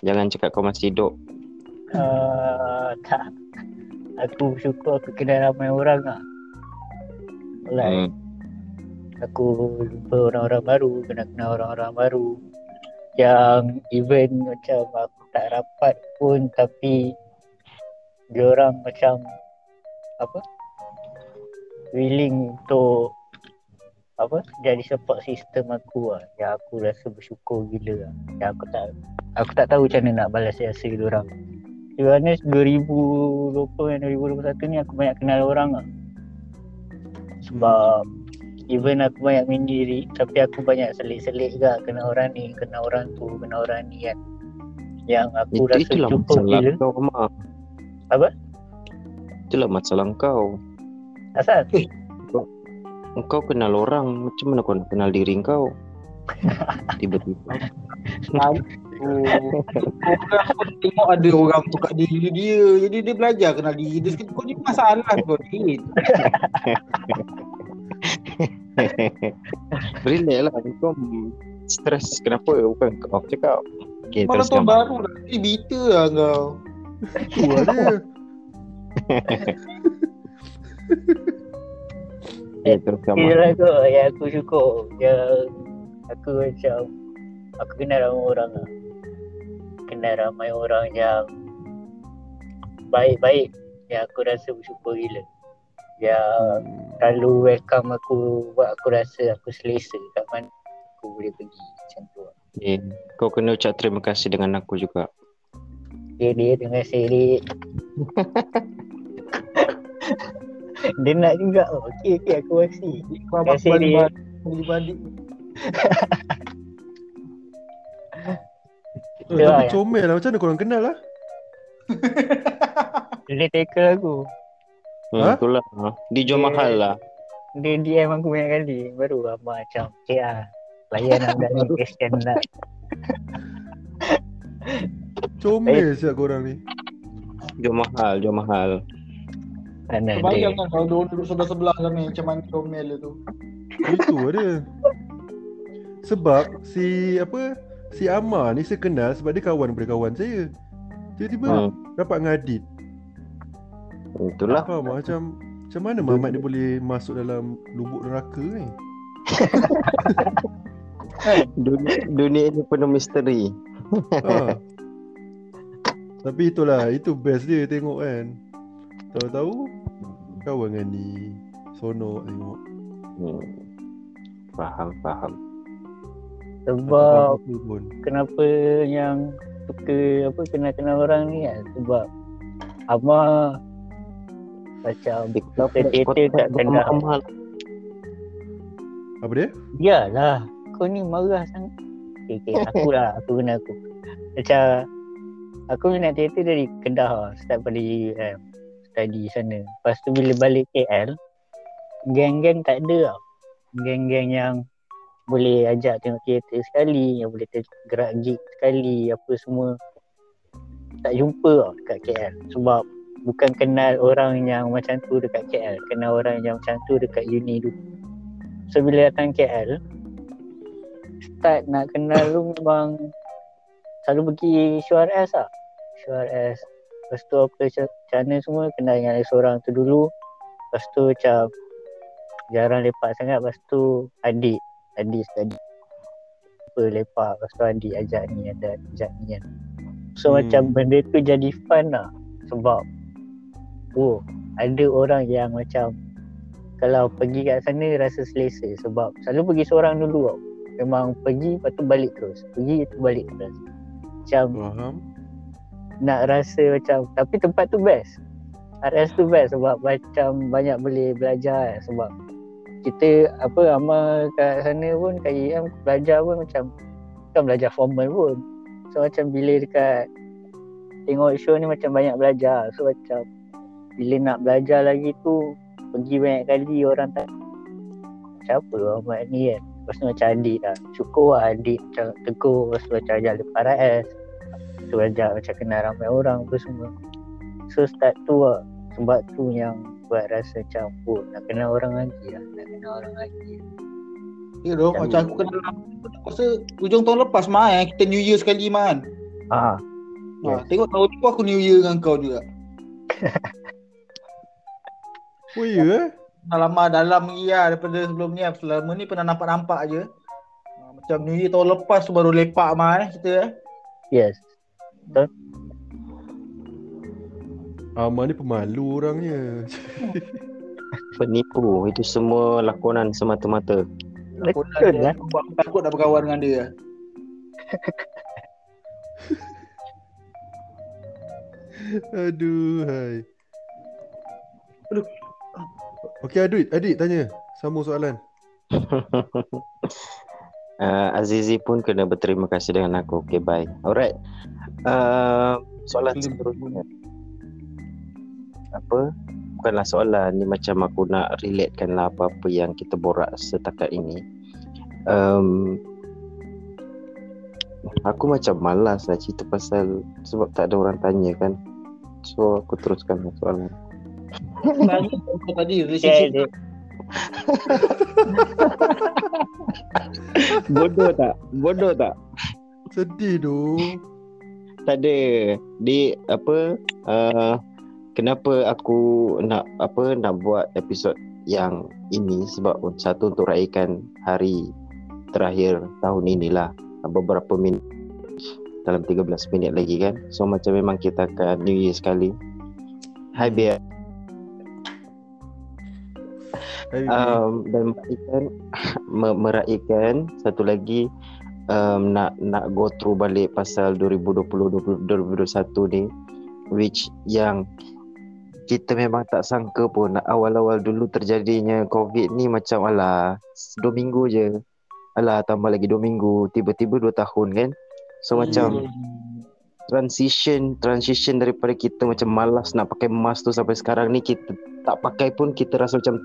Jangan cakap kau masih hidup. Tak. Aku bersyukur aku kenal ramai orang lah. Like, aku jumpa orang-orang baru, kenal orang-orang baru. Yang even macam aku tak rapat pun tapi diorang macam apa? Willing untuk apa jadi support sistem aku lah, yang aku rasa bersyukur gila lah. Yang aku tak tahu macam mana nak balas jasa diorang. To be honest, 2020 dan 2021 ni aku banyak kenal orang lah. Sebab even aku banyak main diri tapi aku banyak selit-selit juga kenal orang ni, kenal orang tu, kenal orang ni kan. Yang aku rasa cukup gila. Apa? Itulah masalah kau. Asal? Kau kenal orang, macam mana kau nak kenal diri kau? Tiba-tiba aku tengok ada orang tu kat diri dia, jadi dia belajar kenal diri dia. Kau ni masalah kau ni. Relax lah, kau stres kenapa? Bukan kau cakap. Malah tu baru lah, bita lah kau. Tua dia. Yelah kot, yang aku syukur yang aku macam aku kenal ramai orang lah. Kenal ramai orang yang baik-baik, yang aku rasa bersyukur gila. Yang terlalu welcome aku, buat aku rasa aku selesa kat mana aku boleh pergi macam tu lah. Okay. Kau kena ucap terima kasih dengan aku juga. Okay, dia terima kasih dia. Dia nak juga. Okay, okay, aku kasih. Terima kasih dia. Balik-balik. Tapi comel lah, macam mana korang kenal lah? Dia tackle aku. Itulah. Dia jual mahal lah. Dia DM aku banyak kali. Baru Abang macam okay lah, layan nak ni question lah. Comel siap korang ni. Jual mahal. Kebayang kan kalau diorang duduk sebelah-sebelah ni, macam mana comel dia tu. Itu ada. Sebab si Ammar ni saya kenal sebab dia kawan daripada kawan saya. Tiba-tiba dapat dengan Adit. Itulah. Apa macam mana Muhammad dia boleh masuk dalam lubuk neraka ni? dunia ni penuh misteri. Tapi itulah, itu best dia tengok kan. Tahu-tahu kawan dengan ni sonok tengok. Faham. Sebab kenapa yang suka kenal-kenal orang ni kan? Sebab Ammar macam dictator tak kena Ammar. Apa dia? Yalah, kau ni marah sangat. Okay, aku kena. Macam aku nak dictator dari Kedah, start pada UEM, study sana. Lepas tu bila balik KL, geng-geng tak ada tau. Geng-geng yang boleh ajak tengok teater sekali, yang boleh gerak gig sekali, apa semua tak jumpa tau dekat KL. Sebab bukan kenal orang yang macam tu dekat KL, kenal orang yang macam tu dekat uni dulu. So bila datang KL, start nak kenal tu memang selalu pergi SHRS lah. SHRS, lepas tu macam mana semua kenal dengan seorang tu dulu. Lepas tu macam jarang lepak sangat. Lepas tu adik apa lepak, lepas tu adik ajak ni kan. So macam benda tu jadi fun lah. Sebab ada orang yang macam kalau pergi kat sana rasa selesa. Sebab selalu pergi seorang dulu tau. Memang pergi lepas tu balik terus. Macam nak rasa macam, tapi tempat tu best. RS tu best sebab macam banyak boleh belajar kan. Sebab kita Ammar kat sana pun, kat UEM belajar pun macam bukan belajar formal pun. So macam bila dekat tengok show ni macam banyak belajar. So macam bila nak belajar lagi tu pergi banyak kali orang tak siapa Ammar ni kan. Lepas tu macam adik lah, syukur lah adik macam tegur. Lepas tu macam ajak lepas RS, so ajak macam kenal ramai orang apa semua. So start tu lah, sebab tu yang buat rasa campur nak kenal orang lagi lah. Ya doh, macam aku kenal aku rasa hujung tahun lepas mah kita New Year sekali man. Tengok tahun tu aku New Year dengan kau juga. Oh ya. Alamak dalam ya daripada sebelum ni, selama ni pernah nampak-nampak aje. Macam New Year tahun lepas tu baru lepak mah kita. Yes. Betul. Ammar ni pemalu orangnya. Penipu. Itu semua lakonan semata-mata. Lakonan dia. Aku takut nak berkawan dengan dia. Aduh, hai. Aduh. Okey, adik tanya. Sambung soalan. Azizi pun kena berterima kasih dengan aku. Okay, bye. Alright. Soalan seterusnya. Bukanlah soalan ni, macam aku nak relatekan lah apa-apa yang kita borak setakat ini. Aku macam malas nak cerita pasal sebab tak ada orang tanya kan. So aku teruskan soalan. Tadi relationship Bodoh tak? Sedih tu. Tak ada. Di kenapa aku nak buat episod yang ini sebab satu untuk raikan hari terakhir tahun inilah, beberapa minit dalam 13 minit lagi kan. So macam memang kita akan New Year sekali. Hai Bia. Dan meraikan satu lagi nak go through balik pasal 2020-2021 ni, which yang kita memang tak sangka pun. Awal-awal dulu terjadinya COVID ni macam alah 2 minggu je, alah tambah lagi 2 minggu, tiba-tiba 2 tahun kan. So macam transition daripada kita macam malas nak pakai mask tu sampai sekarang ni kita tak pakai pun kita rasa macam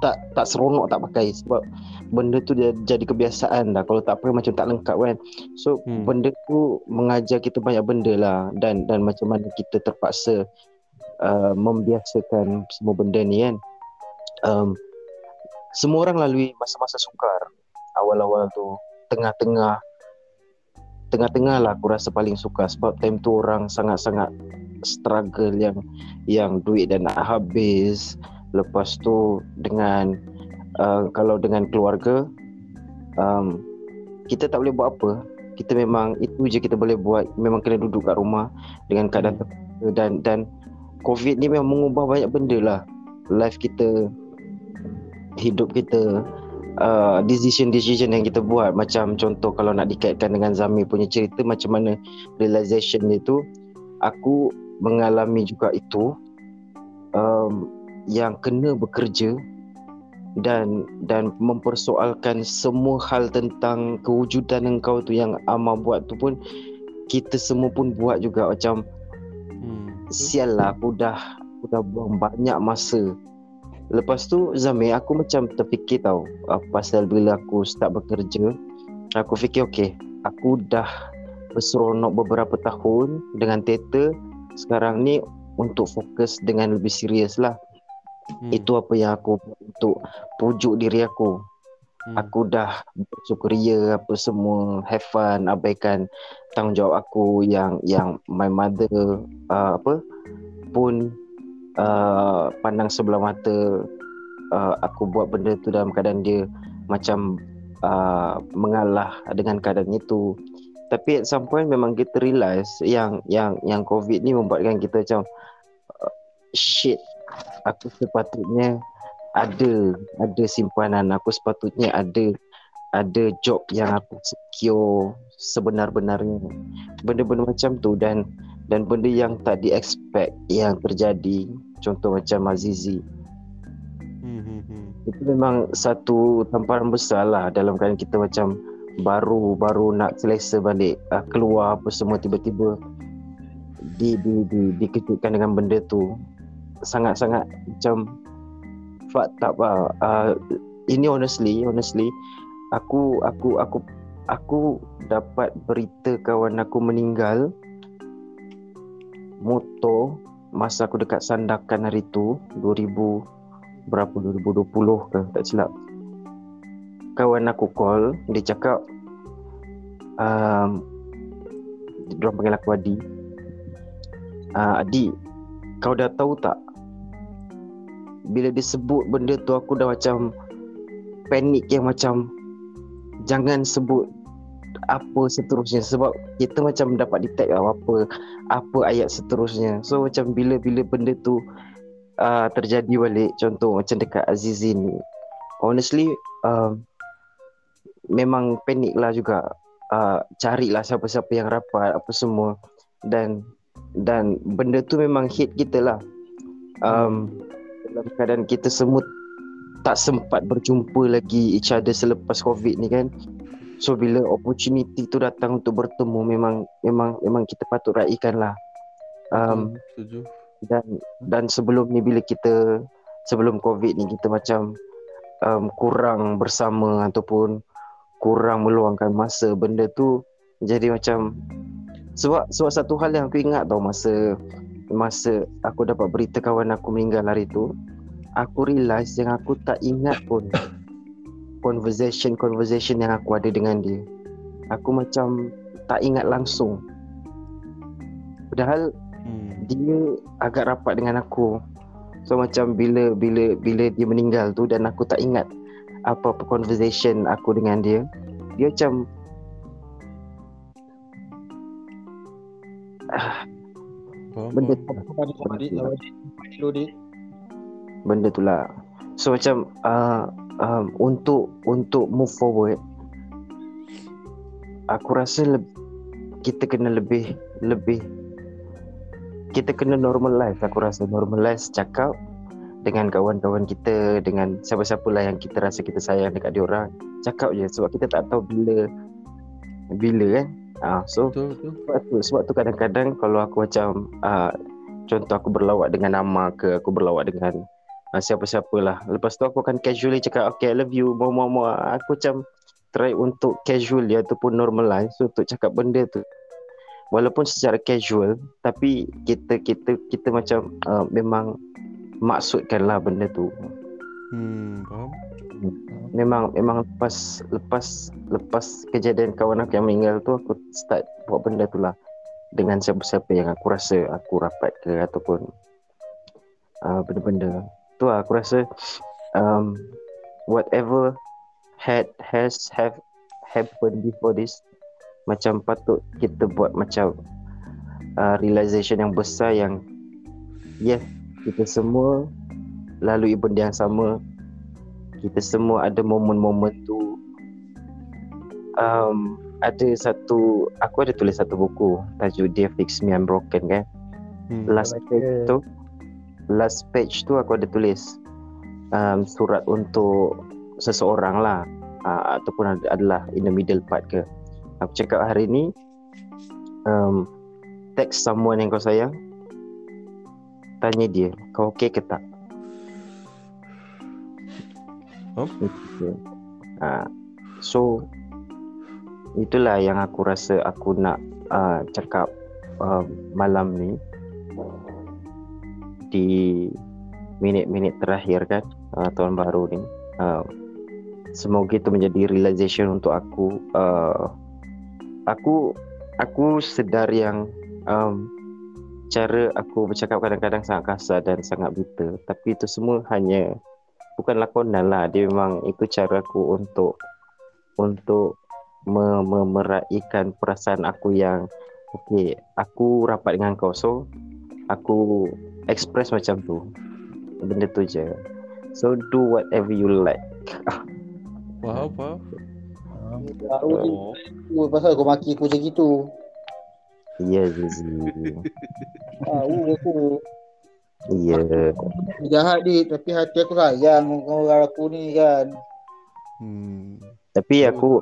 tak seronok tak pakai, sebab benda tu jadi kebiasaan dah. Kalau tak pakai macam tak lengkap kan. So benda tu mengajar kita banyak benda lah, dan macam mana kita terpaksa membiasakan semua benda ni kan. Semua orang lalui masa-masa sukar awal-awal tu. Tengah-tengah lah aku rasa paling sukar, sebab time tu orang sangat-sangat struggle yang duit dah nak habis. Lepas tu dengan kalau dengan keluarga, kita tak boleh buat apa. Kita memang itu je kita boleh buat. Memang kena duduk kat rumah dengan keadaan terpaksa. Dan COVID ni memang mengubah banyak benda lah. Life kita, hidup kita, decision-decision yang kita buat. Macam contoh kalau nak dikaitkan dengan Zamir punya cerita, macam mana realization dia tu, aku mengalami juga itu. Yang kena bekerja dan mempersoalkan semua hal tentang kewujudan engkau tu yang Ammar buat tu pun kita semua pun buat juga. Macam sial lah, aku dah buang banyak masa. Lepas tu Zamir, aku macam terfikir tau, pasal bila aku start bekerja, aku fikir okay, aku dah berseronok beberapa tahun dengan teater. Sekarang ni untuk fokus dengan lebih serius lah. Itu apa yang aku untuk pujuk diri aku. Aku dah bersukaria apa semua, have fun, abaikan tanggungjawab aku yang my mother pun pandang sebelah mata. Aku buat benda tu dalam keadaan dia macam mengalah dengan keadaan itu. Tapi at some point memang kita realise yang COVID ni membuatkan kita macam shit, aku sepatutnya ada simpanan, aku sepatutnya ada job yang aku secure sebenar-benarnya, benda-benda macam tu. Dan benda yang tak di expect yang terjadi, contoh macam Azizi, itu memang satu tamparan besar lah dalam keadaan kita macam baru nak selesa balik keluar apa semua, tiba-tiba dikejutkan dengan benda tu. Sangat-sangat macam fucked up lah. Ini honestly aku dapat berita kawan aku meninggal motor masa aku dekat Sandakan hari tu, 2020 ke tak silap. Kawan aku call, dia cakap diorang panggil aku Adi. Adi, kau dah tahu tak? Bila disebut benda tu aku dah macam panik yang macam jangan sebut apa seterusnya, sebab kita macam dapat detect lah apa ayat seterusnya. So macam bila benda tu terjadi balik, contoh macam dekat Azizi ni, honestly memang panik lah juga. Carilah siapa-siapa yang rapat apa semua, dan benda tu memang hit kita lah. Dalam keadaan kita semua tak sempat berjumpa lagi each other selepas COVID ni kan. So bila opportunity tu datang untuk bertemu, memang kita patut raikan lah. Dan sebelum ni, bila kita sebelum COVID ni kita macam kurang bersama ataupun kurang meluangkan masa, benda tu jadi macam sebab satu hal yang aku ingat tau, masa aku dapat berita kawan aku meninggal hari tu, aku realise yang aku tak ingat pun conversation yang aku ada dengan dia. Aku macam tak ingat langsung, padahal dia agak rapat dengan aku. So macam bila dia meninggal tu dan aku tak ingat apa-apa conversation aku dengan dia macam benda tu lah. So macam untuk move forward, aku rasa kita kena lebih kita kena normalize, aku rasa normalize cakap dengan kawan-kawan kita, dengan siapa-siapalah yang kita rasa kita sayang dekat diorang, cakap je sebab kita tak tahu bila kan. Sebab tu kadang-kadang kalau aku macam contoh aku berlawat dengan Ammar ke, aku berlawat dengan siapa-siapalah, lepas tu aku akan casually cakap okay I love you, mama. Aku macam try untuk casually ataupun normalize untuk cakap benda tu walaupun secara casual, tapi kita macam memang maksudkanlah benda tu. Faham. Memang lepas kejadian kawan aku yang meninggal tu, aku start buat benda tu lah dengan siapa-siapa yang aku rasa aku rapat ke ataupun benda-benda tu lah. Aku rasa whatever has happened before this, macam patut kita buat macam realization yang besar yang yes, kita semua lalui benda yang sama, kita semua ada momen-momen tu. Aku ada tulis satu buku tajuk Dear Fix Me I'm Broken kan. Last page tu aku ada tulis surat untuk seseorang lah, ataupun adalah in the middle part ke. Aku cakap hari ni text someone yang kau sayang, tanya dia kau okay ke tak. Okay. So itulah yang aku rasa aku nak cakap malam ni di minit-minit terakhir kan, tahun baru ni. Semoga itu menjadi realization untuk aku. Aku sedar yang cara aku bercakap kadang-kadang sangat kasar dan sangat bitter, tapi itu semua hanya bukan lakonan lah, dia memang itu cara aku untuk meraikan perasaan aku yang okay, aku rapat dengan kau, so aku express macam tu, benda tu je. So do whatever you like. Wow. Tahu pasal kau maki aku macam gitu. Ya Zizi, tahu aku. Ya, jahat ni, tapi hati aku sayang kau aku ni kan. Tapi aku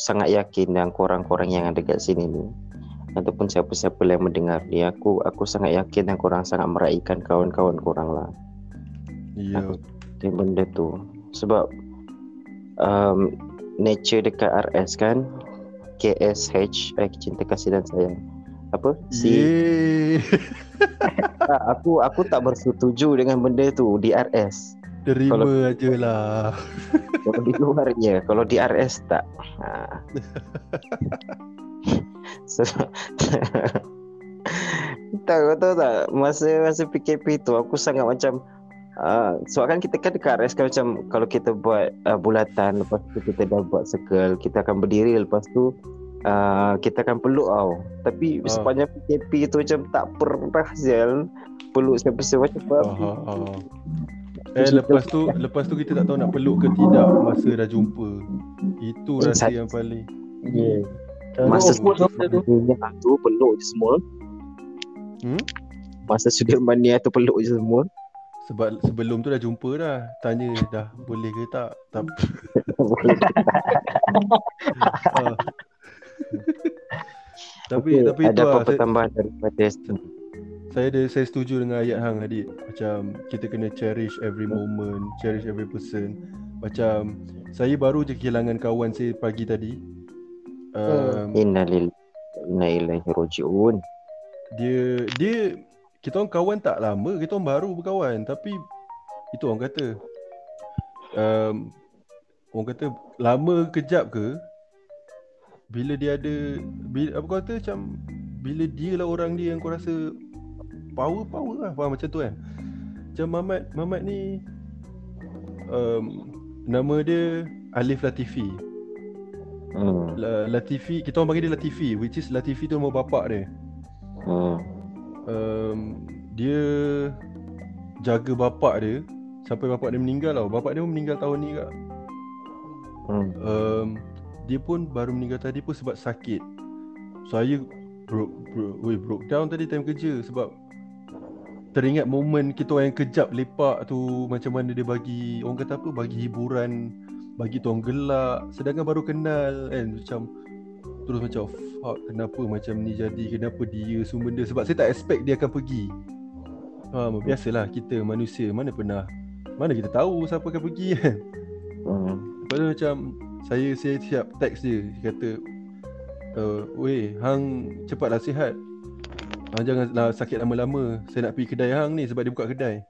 sangat yakin dengan korang-korang yang ada kat sini ni ataupun siapa-siapa yang mendengar ni, aku sangat yakin dan korang sangat meraikan kawan-kawan korang lah. Ya. Yeah. Benda tu sebab nature dekat RS kan, KSH, cinta kasih dan sayang. Apa? Aku tak bersetuju dengan benda tu di RS. Terima kalau, ajalah. Kalau di luarnya, kalau di RS tak. So, tahu tak masa PKP tu aku sangat macam sebab kan kita kan dekat RS kan, macam kalau kita buat bulatan, lepas tu kita dah buat circle, kita akan berdiri, lepas tu kita akan peluk tau. Tapi sepanjang PKP tu macam tak pernah Zal peluk siapa-siapa macam lepas tu kita tak tahu nak peluk ke tidak masa dah jumpa. Itu rasa yang paling masa Sudirmania tu peluk je semua. Masa Sudirmania tu peluk je semua. Sebab sebelum tu dah jumpa dah, tanya dah boleh ke tak. Tapi ada apa pertambahan daripada saya setuju dengan ayat hang tadi, macam kita kena cherish every moment, cherish every person. Macam saya baru je kehilangan kawan saya pagi tadi. Innalillahi wa inna ilaihi raji'un. Dia kita orang kawan tak lama, kita orang baru berkawan, tapi itu orang kata lama kejap ke, bila dia ada apa kau kata, macam bila dia lah orang dia yang kau rasa power lah, faham macam tu kan. Macam Muhammad ni nama dia Alif Latifi. Latifi, kita orang panggil dia Latifi, which is Latifi tu nama bapak dia. Dia jaga bapak dia sampai bapak dia meninggal tau. Bapak dia pun meninggal tahun ni kak. dia pun baru meninggal tadi pun sebab sakit. Saya broke down tadi time kerja sebab teringat momen kita orang yang kejap lepak tu, macam mana dia bagi, orang kata apa, bagi hiburan, bagi tuang gelak, sedangkan baru kenal kan. Macam terus macam fuck, kenapa macam ni jadi, kenapa dia semua benda, sebab saya tak expect dia akan pergi. Ha, biasalah kita manusia, mana pernah, mana kita tahu siapa akan pergi kan. Lepas tu macam saya siap teks dia, dia kata weh hang cepatlah sihat, hang janganlah sakit lama-lama, saya nak pergi kedai hang ni sebab dia buka kedai.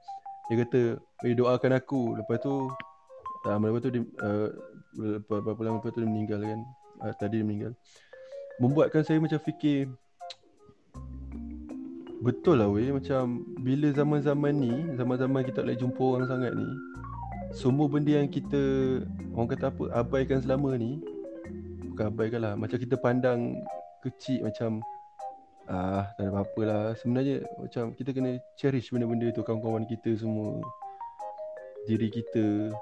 Dia kata weh doakan aku. Lepas tu lepas tu dia berapa lama lepas tu dia meninggal kan. Tadi dia meninggal. Membuatkan saya macam fikir, betul lah weh, macam bila zaman-zaman ni, zaman-zaman kita tak boleh jumpa orang sangat ni, semua benda yang kita, orang kata apa, abaikan selama ni, bukan abaikan lah, macam kita pandang kecil, macam tak ada apa-apa lah. Sebenarnya macam kita kena cherish benda-benda tu, kawan-kawan kita semua, diri kita.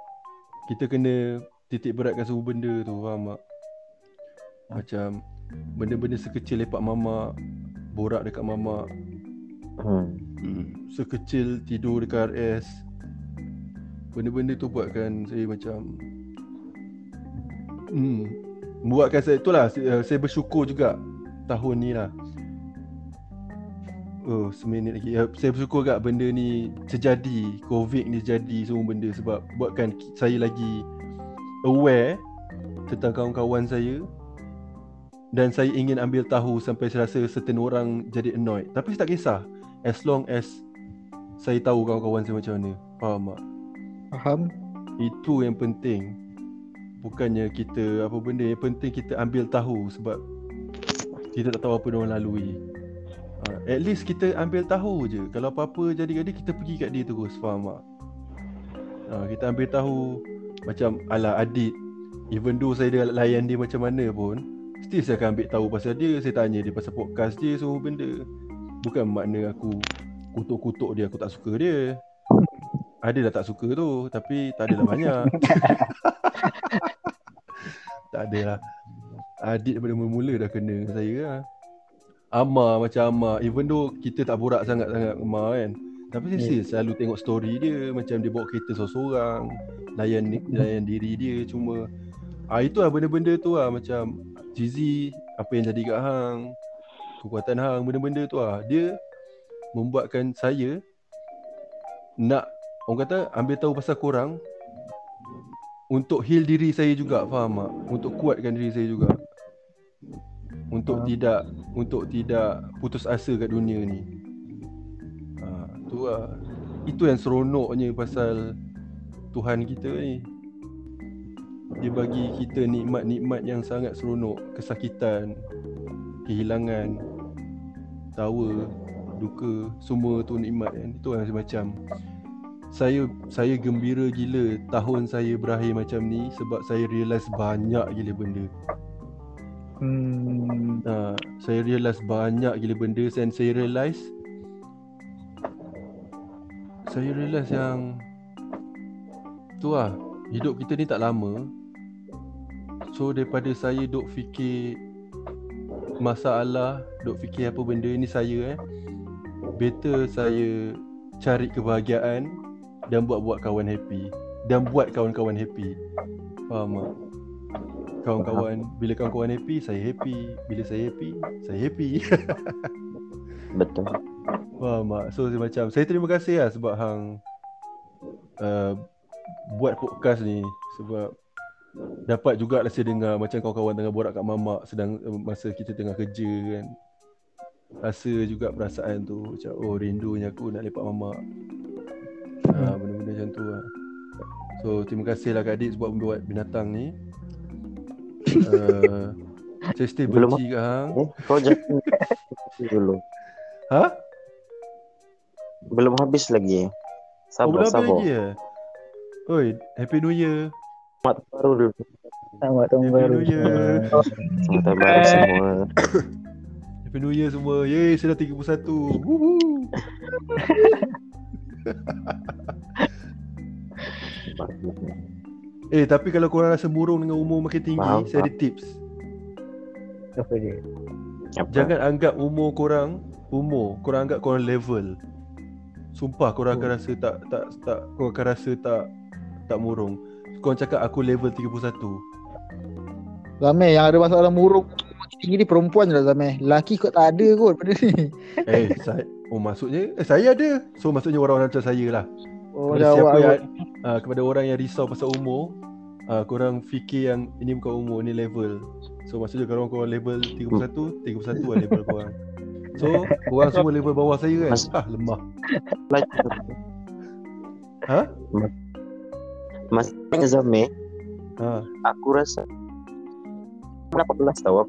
Kita kena titik beratkan semua benda tu, faham tak? Macam benda-benda sekecil lepak mamak, borak dekat mamak, sekecil tidur dekat RS, benda-benda tu buatkan saya macam buatkan saya, itulah saya bersyukur juga tahun ni lah. Oh, seminit lagi. Saya bersyukur kat benda ni terjadi, COVID ni jadi semua benda, sebab buatkan saya lagi aware tentang kawan-kawan saya. Dan saya ingin ambil tahu sampai saya rasa certain orang jadi annoyed, tapi saya tak kisah, as long as saya tahu kawan-kawan saya macam mana. Faham tak? Faham. Itu yang penting. Bukannya kita apa benda, yang penting kita ambil tahu, sebab kita tak tahu apa diorang lalui. At least kita ambil tahu je. Kalau apa-apa jadi-jadi kita pergi kat dia terus, faham tak? Kita ambil tahu. Macam ala Adit, even though saya layan dia macam mana pun, still saya akan ambil tahu pasal dia. Saya tanya dia pasal podcast dia, semua benda. Bukan makna aku kutuk-kutuk dia, aku tak suka dia. Ada dah tak suka tu, tapi tak adalah banyak. Tak adalah. Adit daripada mula-mula dah kena saya lah. Ammar, macam Ammar, even though kita tak borak sangat-sangat Ammar kan, tapi saya selalu tengok story dia, macam dia bawa kereta seorang-seorang, layan diri dia. Cuma itulah benda-benda tu lah, macam Zizi, apa yang jadi kat hang, kekuatan hang, benda-benda tu lah. Dia membuatkan saya nak, orang kata, ambil tahu pasal korang untuk heal diri saya juga, faham tak? Untuk kuatkan diri saya juga, Untuk tidak putus asa kat dunia ni. Tu lah. Itu yang seronoknya pasal Tuhan kita ni. Dia bagi kita nikmat-nikmat yang sangat seronok. Kesakitan, kehilangan, tawa, duka, semua tu nikmat kan. Itu yang macam saya gembira gila tahun saya berakhir macam ni, sebab saya realise banyak gila benda. Saya realise banyak gila benda. Dan saya realise yang tu lah, hidup kita ni tak lama. So daripada saya duk fikir masalah, duk fikir apa benda ni saya better saya cari kebahagiaan dan buat-buat kawan happy, dan buat kawan-kawan happy. Faham tak? Bila kawan-kawan happy, saya happy. Bila saya happy, saya happy. Betul. Faham tak? So macam saya terima kasih lah sebab hang buat podcast ni, sebab dapat jugalah saya dengar macam kawan-kawan tengah borak kat mamak sedang masa kita tengah kerja kan. Rasa juga perasaan tu macam, oh rindunya aku nak lepak mamak. Benda-benda macam tu lah. So terima kasih lah Kak Adik sebab buat binatang ni. Saya still benci kat hang. Kau jangan dulu. Ha? Belum habis lagi. Sabar. Oi, Happy New Year. Selamat baru dulu. Selamat tahun baru. Selamat tahun baru semua. Happy New Year semua. Yeay, saya dah 31. Woohoo. Tapi kalau korang rasa murung dengan umur makin tinggi, saya ada tips. Apa dia? Jangan anggap umur korang anggap korang level. Sumpah korang akan rasa tak korang akan rasa tak murung. Korang cakap aku level 31. Zamir yang ada masalah murung makin tinggi ni perempuan je lah Zamir. Lelaki kau tak ada kot benda ni. Maksudnya saya ada. So maksudnya orang-orang macam saya lah. Kepada orang yang risau pasal umur, korang fikir yang ini bukan umur, ni level. So maksudnya kalau korang level 31, 31 lah level korang. So korang semua level bawah saya kan. Lemah. Maksudnya Zamir, aku rasa 18 tau,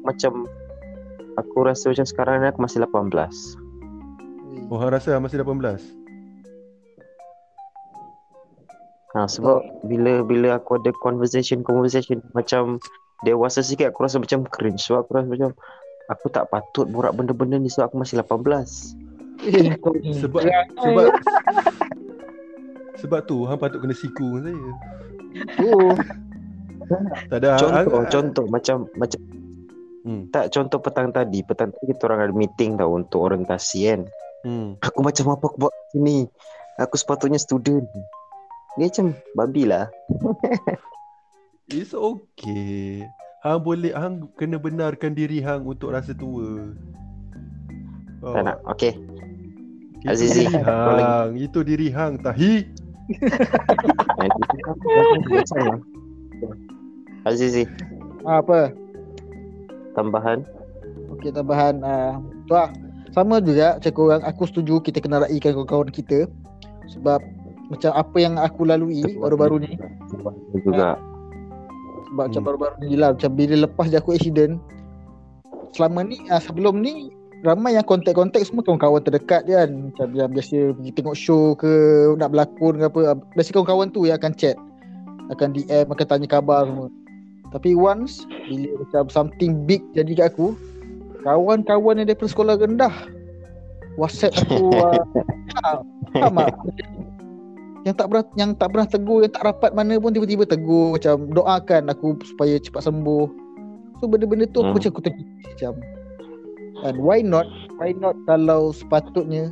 aku rasa macam sekarang ni aku masih 18. Oh, hang rasa masih 18? Sebab bila aku ada conversation macam dewasa sikit, aku rasa macam cringe. Sebab aku rasa macam aku tak patut borak benda-benda ni sebab aku masih 18. Sebab tu hang patut kena siku dengan saya. Contoh macam contoh petang tadi kita orang ada meeting tau untuk orientasi kan. Aku macam apa aku buat sini? Aku sepatutnya student. Dia macam babi lah. It's okay. Hang kena benarkan diri hang untuk rasa tua. Tak nak. Okay, Azizi, itu diri hang. Tahi. Azizi, apa tambahan? Okay, tambahan. Sama juga macam korang. Aku setuju kita kena raikan kawan-kawan kita. Sebab macam apa yang aku lalui baru-baru ni juga. Sebab macam baru-baru ni lah, macam bila lepas je aku accident. Selama ni, sebelum ni ramai yang kontak-kontak semua kawan-kawan terdekat je kan. Macam biasa pergi tengok show ke, nak berlakon ke apa, biasa kawan-kawan tu yang akan chat, akan DM, akan tanya khabar semua. Tapi once bila macam something big jadi kat aku, kawan-kawan yang daripada sekolah rendah WhatsApp aku. Mak yang tak pernah tegur, yang tak rapat mana pun tiba-tiba tegur, macam doakan aku supaya cepat sembuh. So benda-benda tu aku macam aku terfikir macam, and why not kalau sepatutnya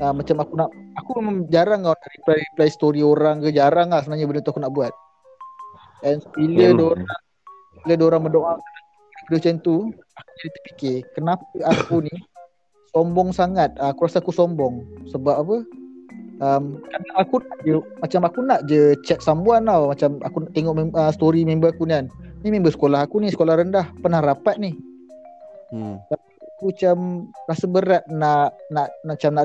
macam aku memang jarang nak reply story orang ke, jarang lah sebenarnya benda tu aku nak buat. And bila orang berdoa macam tu, aku jadi terfikir kenapa aku ni sombong sangat. Aku rasa aku sombong sebab apa? Aku nak je chat someone tau. Macam aku nak tengok story member aku ni kan. Ni member sekolah aku ni, sekolah rendah, pernah rapat ni. Aku macam rasa berat nak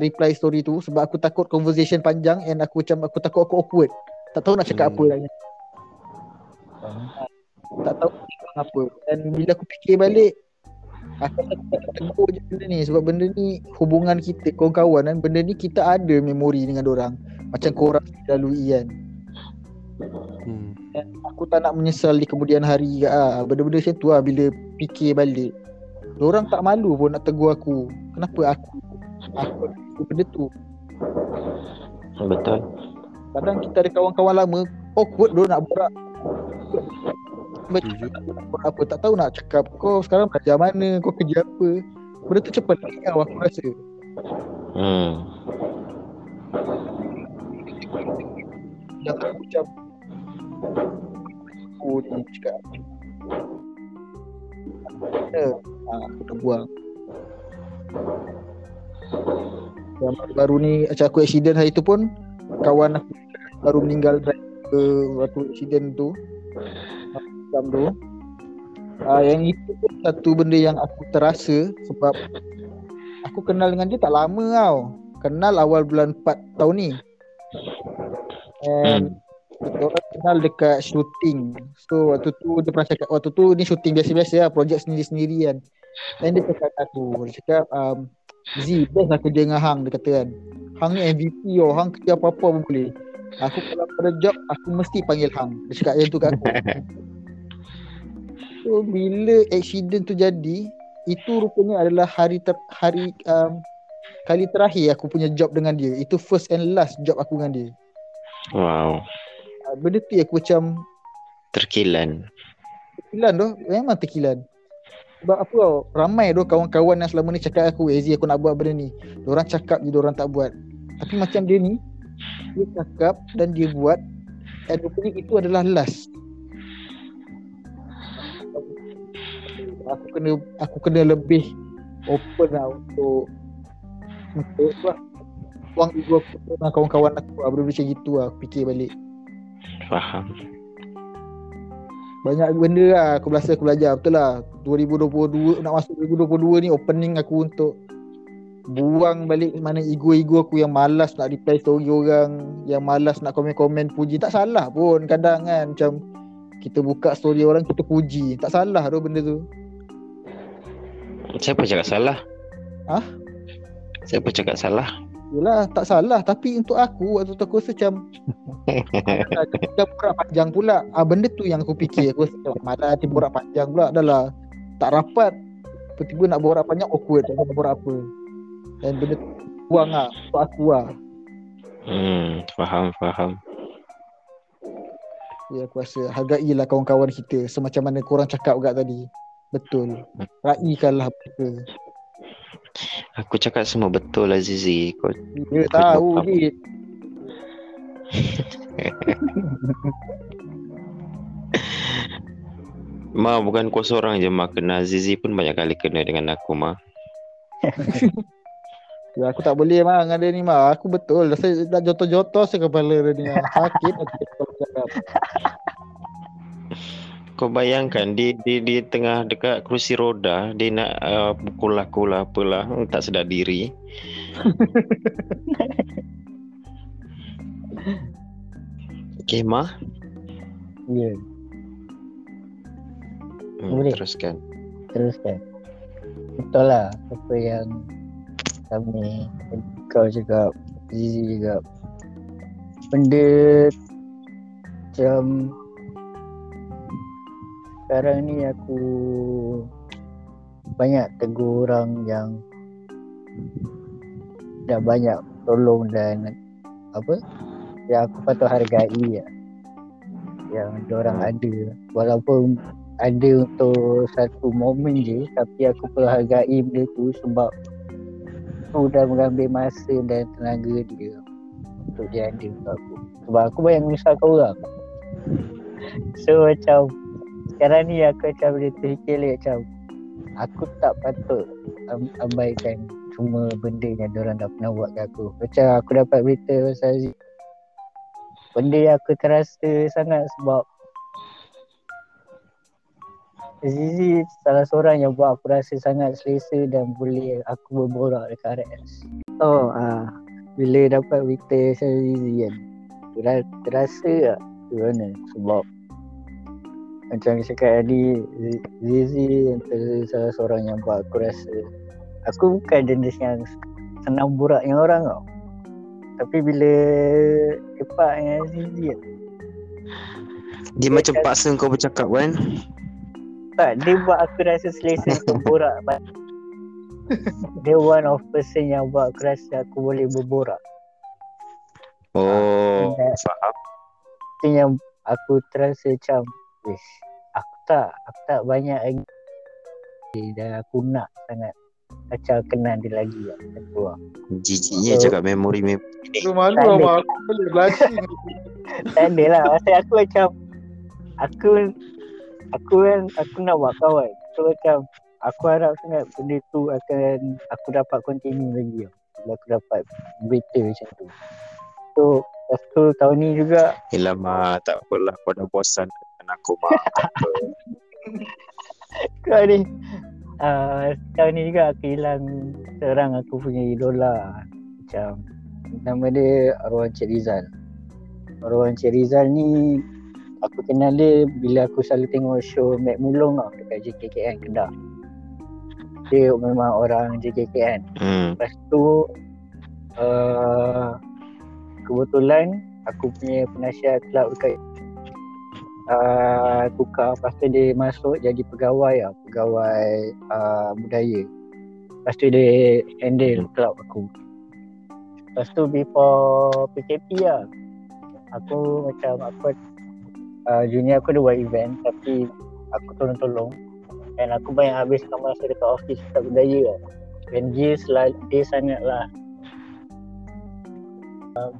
reply story tu sebab aku takut conversation panjang, and aku takut aku awkward. Tak tahu nak cakap apa lagi. Tak tahu apa. Dan bila aku fikir balik, Aku tak tegur je benda ni. Sebab benda ni hubungan kita, kawan-kawan kan, benda ni kita ada memori dengan dorang. Macam korang lalui kan. Dan aku tak nak menyesal di kemudian hari. Benda-benda macam tu lah. Bila fikir balik, dorang tak malu pun nak tegur aku. Kenapa aku benda tu? Betul. Kadang kita ada kawan-kawan lama, awkward dorang nak borak. Apa, tak tahu nak cakap. Kau sekarang belajar mana, kau kerja apa? Benda tu cepat kau, aku rasa. Dah tak macam aku ni cakap aku dah buang. Yang baru ni macam aku accident hari tu pun, kawan aku baru meninggal waktu accident tu. Yang itu pun satu benda yang aku terasa sebab aku kenal dengan dia tak lama tau. Kenal awal bulan 4 tahun ni. And orang kenal dekat shooting. So waktu tu dia pernah cakap, waktu tu ni shooting biasa-biasa lah, projek sendiri-sendiri kan. Dan dia cakap aku, dia cakap Z, best aku kerja dengan Hang, dia kata kan. Hang ni MVP oh, Hang kerja apa-apa pun boleh. Aku kalau pada job, aku mesti panggil Hang. Dia cakap yang tu kat aku. So bila accident tu jadi, itu rupanya adalah kali terakhir aku punya job dengan dia. Itu first and last job aku dengan dia. Wow. Benda tu aku macam Terkilan. Terkilan doh, memang terkilan. Sebab apa tau, ramai doh kawan-kawan yang selama ni cakap aku, Azizi aku nak buat benda ni. Diorang cakap je, diorang tak buat. Tapi macam dia ni, dia cakap dan dia buat. Dan rupanya itu adalah last. Aku kena lebih open lah untuk buang ego aku dengan kawan-kawan aku lah. Benda macam gitu lah, aku fikir balik. Faham. Banyak benda lah aku rasa aku belajar. Betul lah, 2022 nak masuk 2022 ni opening aku untuk buang balik mana ego-ego aku yang malas nak reply story orang, yang malas nak komen-komen puji. Tak salah pun kadang kan, macam kita buka story orang kita puji, tak salah tu benda tu. Siapa cakap salah? Hah? Siapa cakap salah? Yelah tak salah, tapi untuk aku waktu tu aku rasa macam kita borak panjang pula. Benda tu yang aku fikir, aku rasa malah tiba borak panjang pula, dah lah tak rapat. Tiba-tiba nak borak panjang awkward, tak nak borak apa. Dan benda tu buang lah untuk aku lah. Faham. Ya, aku rasa hargailah kawan-kawan kita semacam mana korang cakap juga tadi. Betul. Raikanlah kita. Aku cakap semua betul Azizi. Kau dia tahu Dit. Ma, bukan kau seorang je Ma kena, Azizi pun banyak kali kena dengan aku Ma. Ya, aku tak boleh Ma dengan dia ni Ma. Aku betul saya dah jotoh-jotoh saya kepala dia ni. Sakit aku cakap. Kau bayangkan dia tengah dekat kerusi roda, dia nak pukul aku lah apalah, tak sedar diri. Okay Ma. Ya. Yeah. Teruskan. Betul lah apa yang kami, kau cakap, Zizi cakap. Benda macam sekarang ni aku banyak tegur orang yang dah banyak tolong dan apa yang aku patut hargai lah. Yang diorang ada, walaupun ada untuk satu momen je, tapi aku perlu hargai benda tu sebab aku dah mengambil masa dan tenaga dia untuk dia ada untuk aku. Sebab aku banyak menyusahkan orang. So macam sekarang ni aku macam boleh terfikir macam aku tak patut abaikan cuma benda yang diorang dah pernah buat kat aku. Macam aku dapat berita pasal benda yang aku terasa sangat sebab Azizi salah seorang yang buat aku rasa sangat selesa dan boleh aku berborak dekat RS. Bila dapat berita pasal Azizi kan, terasa mana sebab macam cakap tadi, Zizi antara salah seorang yang buat aku rasa aku bukan jenis yang senang borak dengan orang tau. Tapi bila lepak dengan Zizi kan, dia macam paksa kau bercakap kan? Tak, dia buat aku rasa selesa untuk borak. Dia one of person yang buat aku rasa aku boleh berborak. Oh, faham. Itu yang aku terasa macam Aku tak banyak lagi dan aku nak sangat macam kenal dia lagi lah. Jijiknya cakap memori malu lah. Aku boleh belajar. Tak ada lah. Maksud aku macam Aku nak buat kawan. So macam aku harap sangat benda tu akan aku dapat continue lagi lah. Bila aku dapat better macam tu. So lepas tu tahun ni juga yelah Ma, tak apalah kau dah bosan aku Ma. Kau ni tahun ni juga aku hilang seorang aku punya idola. Macam nama dia Ruan Cik Rizal. Ruan Cik Rizal ni aku kenal dia bila aku selalu tengok show Mek Mulong tau dekat JKKN Kedah. Dia memang orang JKKN. Lepas tu kebetulan aku punya penasihat club dekat tukar, lepas tu dia masuk jadi pegawai budaya. Lepas tu dia handle club aku. Lepas tu before PKP lah, aku macam junior aku ada buat event tapi aku tolong-tolong, dan aku banyak habiskan masa dekat office tak berdaya lah. Dan dia sangatlah,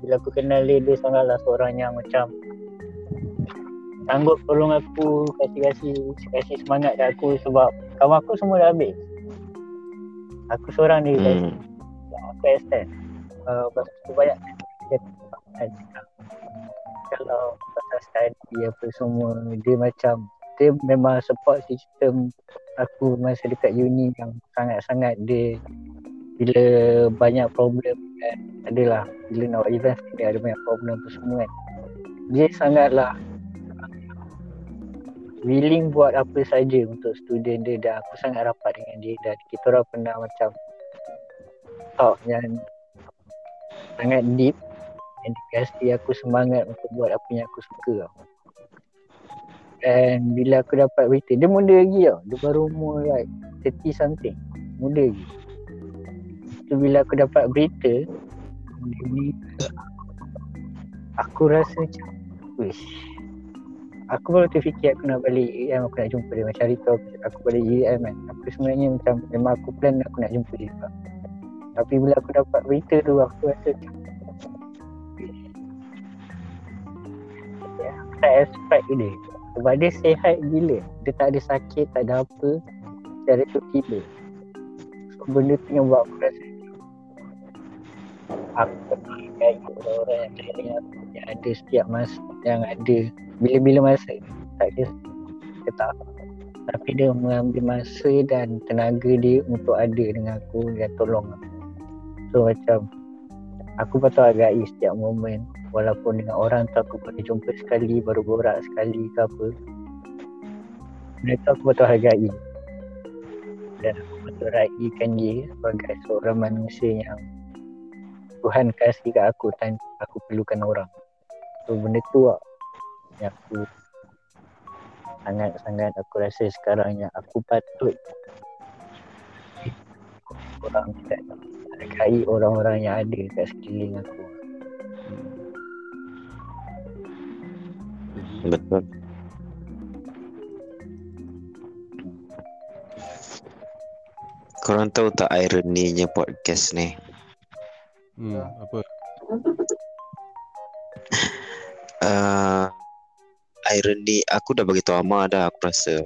bila aku kenal dia sangatlah seorang yang macam sanggup tolong aku, kasih semangat kat aku sebab kawan aku semua dah habis. Aku seorang ni aku extend. Aku banyak kalau pasal study apa semua, dia macam dia memang support sistem aku masa dekat uni yang sangat-sangat. Dia bila banyak problem kan, adalah bila nak buat event dia ada banyak problem apa semua kan, dia sangatlah willing buat apa saja untuk student dia, dan aku sangat rapat dengan dia dan kita orang pernah macam talk yang sangat deep dan dia kasi aku semangat untuk buat apa yang aku suka tau. Dan bila aku dapat berita, dia muda lagi tau, dia baru umur like 30 something, muda lagi. So bila aku dapat berita ni, aku rasa macam wish. Aku baru terfikir aku nak balik UEM, aku nak jumpa dia. Macam hari tu aku balik UEM kan, aku sebenarnya macam memang aku plan aku nak jumpa dia kan. Tapi bila aku dapat berita tu aku rasa ya, aku tak expect dia sebab dia sihat gila, dia tak ada sakit, tak ada apa, dia ada tu gila. So benda tu yang buat aku rasa aku terpakai orang yang terlihat yang ada setiap masa, yang ada bila-bila masa, tak kira tak, tapi dia mengambil masa dan tenaga dia untuk ada dengan aku dan tolong. So macam aku patut hargai setiap momen, walaupun dengan orang tu aku boleh jumpa sekali, baru borak sekali ke apa, mereka aku patut hargai dan aku patut raikan dia sebagai seorang manusia yang Tuhan kasih kat aku tanpa aku perlukan orang. So benda tu lah yang aku sangat-sangat aku rasa sekarang yang aku patut orang tak hargai orang-orang yang ada kat sekeliling aku. Betul. Korang tahu tak ironinya podcast ni? Apa? Irony, aku dah beritahu Ammar dah, aku rasa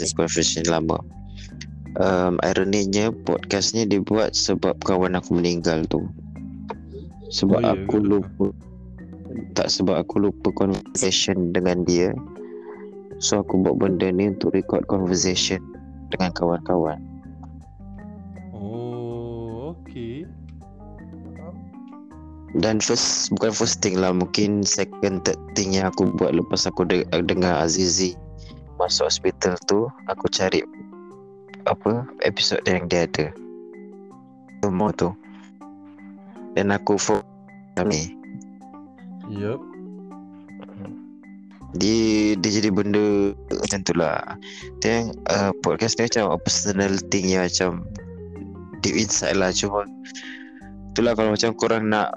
this conversation lama. Ironinya podcast ni dibuat sebab kawan aku meninggal tu. Sebab aku lupa, tak sebab aku lupa conversation dengan dia. So aku buat benda ni untuk record conversation dengan kawan-kawan. Oh, okay. Dan bukan first thing lah, mungkin second, third thing yang aku buat lepas aku dengar Azizi masuk hospital tu, aku cari apa episod yang dia ada semua tu, dan aku follow kami. Yup. Dia jadi benda macam tu lah. Then podcast ni macam personal thing yang macam deep inside lah. Cuma itulah, kalau macam korang nak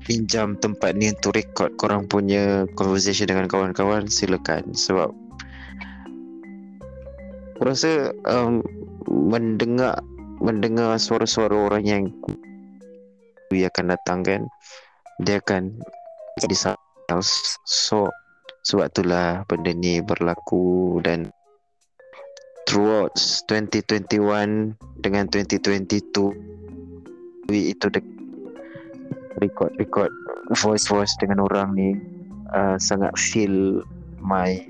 pinjam tempat ni untuk record korang punya conversation dengan kawan-kawan, silakan. Sebab aku rasa mendengar suara-suara orang yang dia akan datang kan, dia akan jadi something else. So sebab itulah benda ni berlaku. Dan throughout 2021 dengan 2022 itu record voice dengan orang ni sangat feel my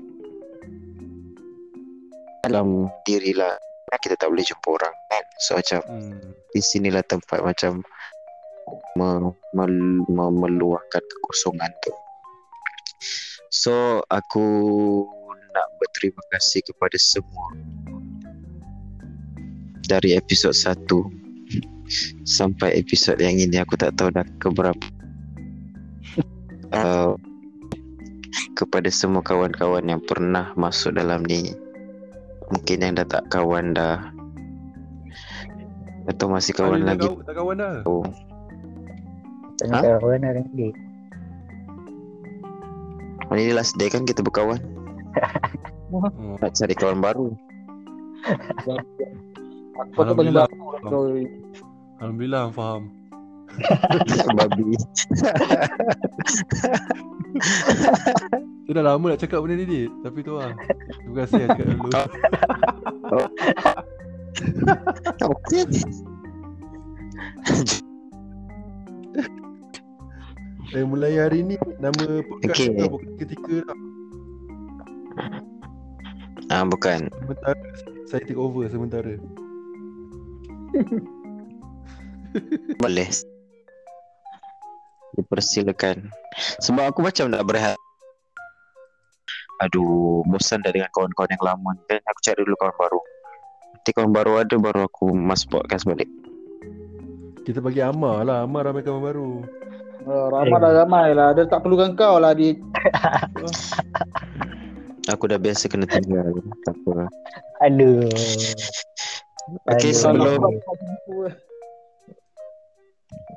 dalam diri lah. Kita tak boleh jumpa orang kan, so macam di sinilah tempat macam meluahkan kekosongan tu. So aku nak berterima kasih kepada semua dari episod 1 sampai episod yang ini, aku tak tahu dah keberapa. Kepada semua kawan-kawan yang pernah masuk dalam ni, mungkin yang dah tak kawan dah atau masih kawan lagi. Tak kawan dah. Oh. Tak kawan dah. Ini last day kan kita berkawan. Nak cari kawan baru. Aku paling baru. Alhamdulillah faham. Babi. Dah lama nak cakap benda ni, tapi tu lah. Terima kasih yang cakap dulu. Okay. Mulai hari ni nama podcast okay. Bukan ketika tak? Bukan. Sementara saya take over sementara. Boleh. Dipersilakan. Sebab aku macam nak berehat. Aduh, bosan dah dengan kawan-kawan yang lama kan. Aku cari dulu kawan baru. Nanti kawan baru ada, baru aku masuk podcast balik. Kita bagi Ammar lah. Ammar ramai kawan baru. Ramai lah. Dia tak perlukan kau lah dia. Aku dah biasa kena tinggal. Tak apa. Aduh. Okay,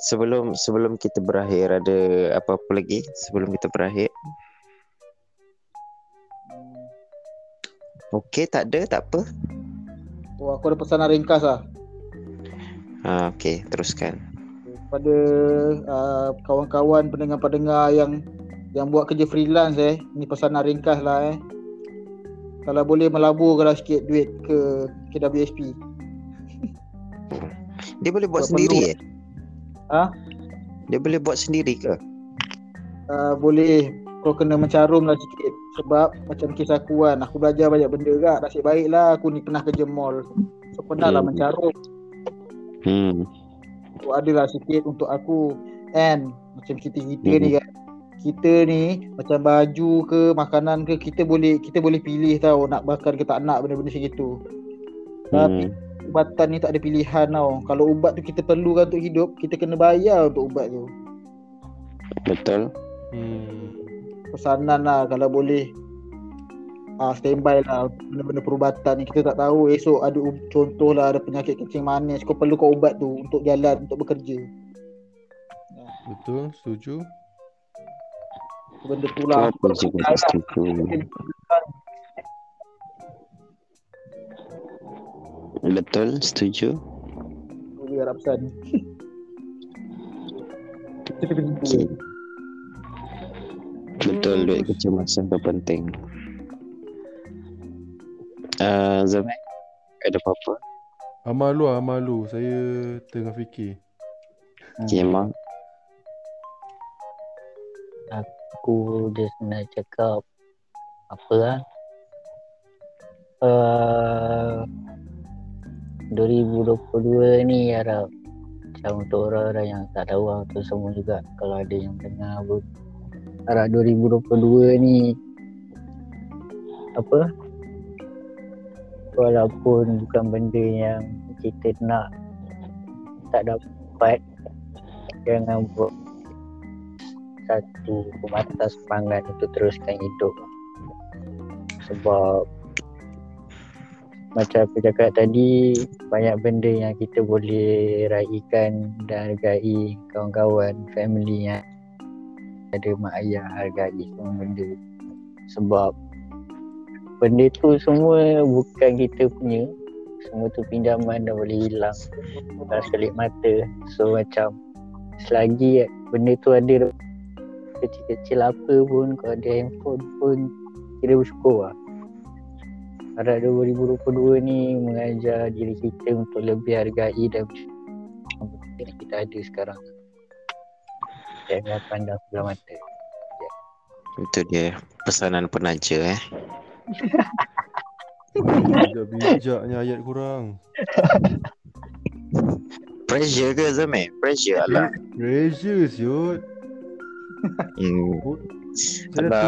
sebelum kita berakhir, ada apa-apa lagi sebelum kita berakhir? Okay, tak ada, tak apa. Oh, aku ada pesanan ringkas lah. Okay, teruskan. Pada kawan-kawan pendengar-pendengar yang buat kerja freelance ni pesanan ringkas lah. Kalau boleh melaburkanlah sikit duit ke KWSP. Dia boleh buat sendiri Dia boleh buat sendiri ke? Boleh. Kau kena mencarum lah sikit. Sebab macam kes aku kan, aku belajar banyak benda kan. Nasib baik lah aku ni pernah kerja mall. So pernah lah mencarum. So, adalah sikit untuk aku. And macam kita ni kan, kita ni macam baju ke makanan ke, kita boleh pilih tau nak bakar ke tak nak, benda-benda macam itu. Tapi ubatan ni tak ada pilihan tau. Kalau ubat tu kita perlukan untuk hidup, kita kena bayar untuk ubat tu. Betul. Pesanan lah kalau boleh, standby lah benda-benda perubatan ni. Kita tak tahu esok ada, contoh lah ada penyakit kencing manis, kau perlu kau ubat tu untuk jalan, untuk bekerja. Betul, setuju. Benda tu lah. Betul, setuju. Boleh harap pesan. Okay. Betul, duit kecemasan tu penting. Zamir, ada apa-apa? Amal lu. Saya tengah fikir. Okay, Amal. Aku dia nak cakap apa lah. 2022 ni harap macam untuk orang-orang yang tak tahu, untuk semua juga kalau ada yang dengar, harap 2022 ni apa, walaupun bukan benda yang kita nak tak dapat, jangan buat satu pemata semangat untuk teruskan hidup. Sebab macam aku cakap tadi, banyak benda yang kita boleh raikan dan hargai. Kawan-kawan, family yang ada, mak ayah, hargai semua benda. Sebab benda tu semua bukan kita punya. Semua tu pinjaman dan boleh hilang dalam sekelip mata. So macam selagi benda tu ada, kecil-kecil apa pun, kalau ada handphone pun, kita bersyukur lah. Harap 2022 ni mengajar diri kita untuk lebih hargai dan yang kita ada sekarang. Jangan pandang sebelah mata. Itu dia pesanan penaja. Bijak-bijaknya ayat kurang. Pressure ke Zamir? Pressure lah. Pressure siut.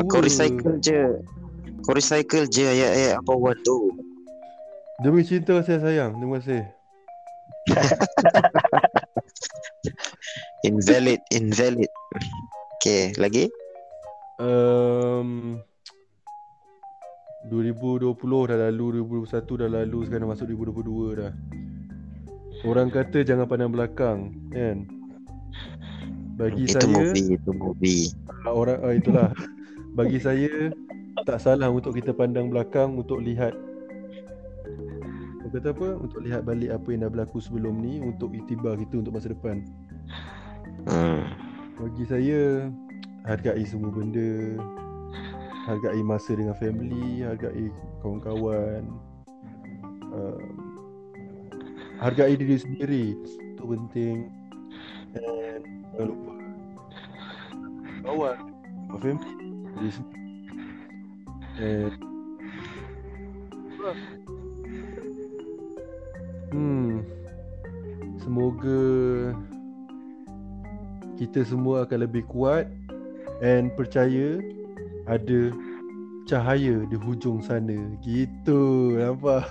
Kau recycle je. Ayat-ayat apa buat tu. Demi cinta saya sayang. Terima kasih. Invalid. Okay, lagi? 2020 dah lalu, 2021 dah lalu, sekarang masuk 2022 dah. Orang kata jangan pandang belakang, kan? Bagi itu saya, movie. Orang, itulah. Bagi saya tak salah untuk kita pandang belakang untuk lihat, kata apa, untuk lihat balik apa yang dah berlaku sebelum ni untuk iktibar kita untuk masa depan. Bagi saya, hargai semua benda. Hargai masa dengan family, hargai kawan-kawan, hargai diri sendiri, itu penting. Dan jangan lupa kawan, family, diri sendiri. And semoga kita semua akan lebih kuat and percaya ada cahaya di hujung sana. Gitu, nampak?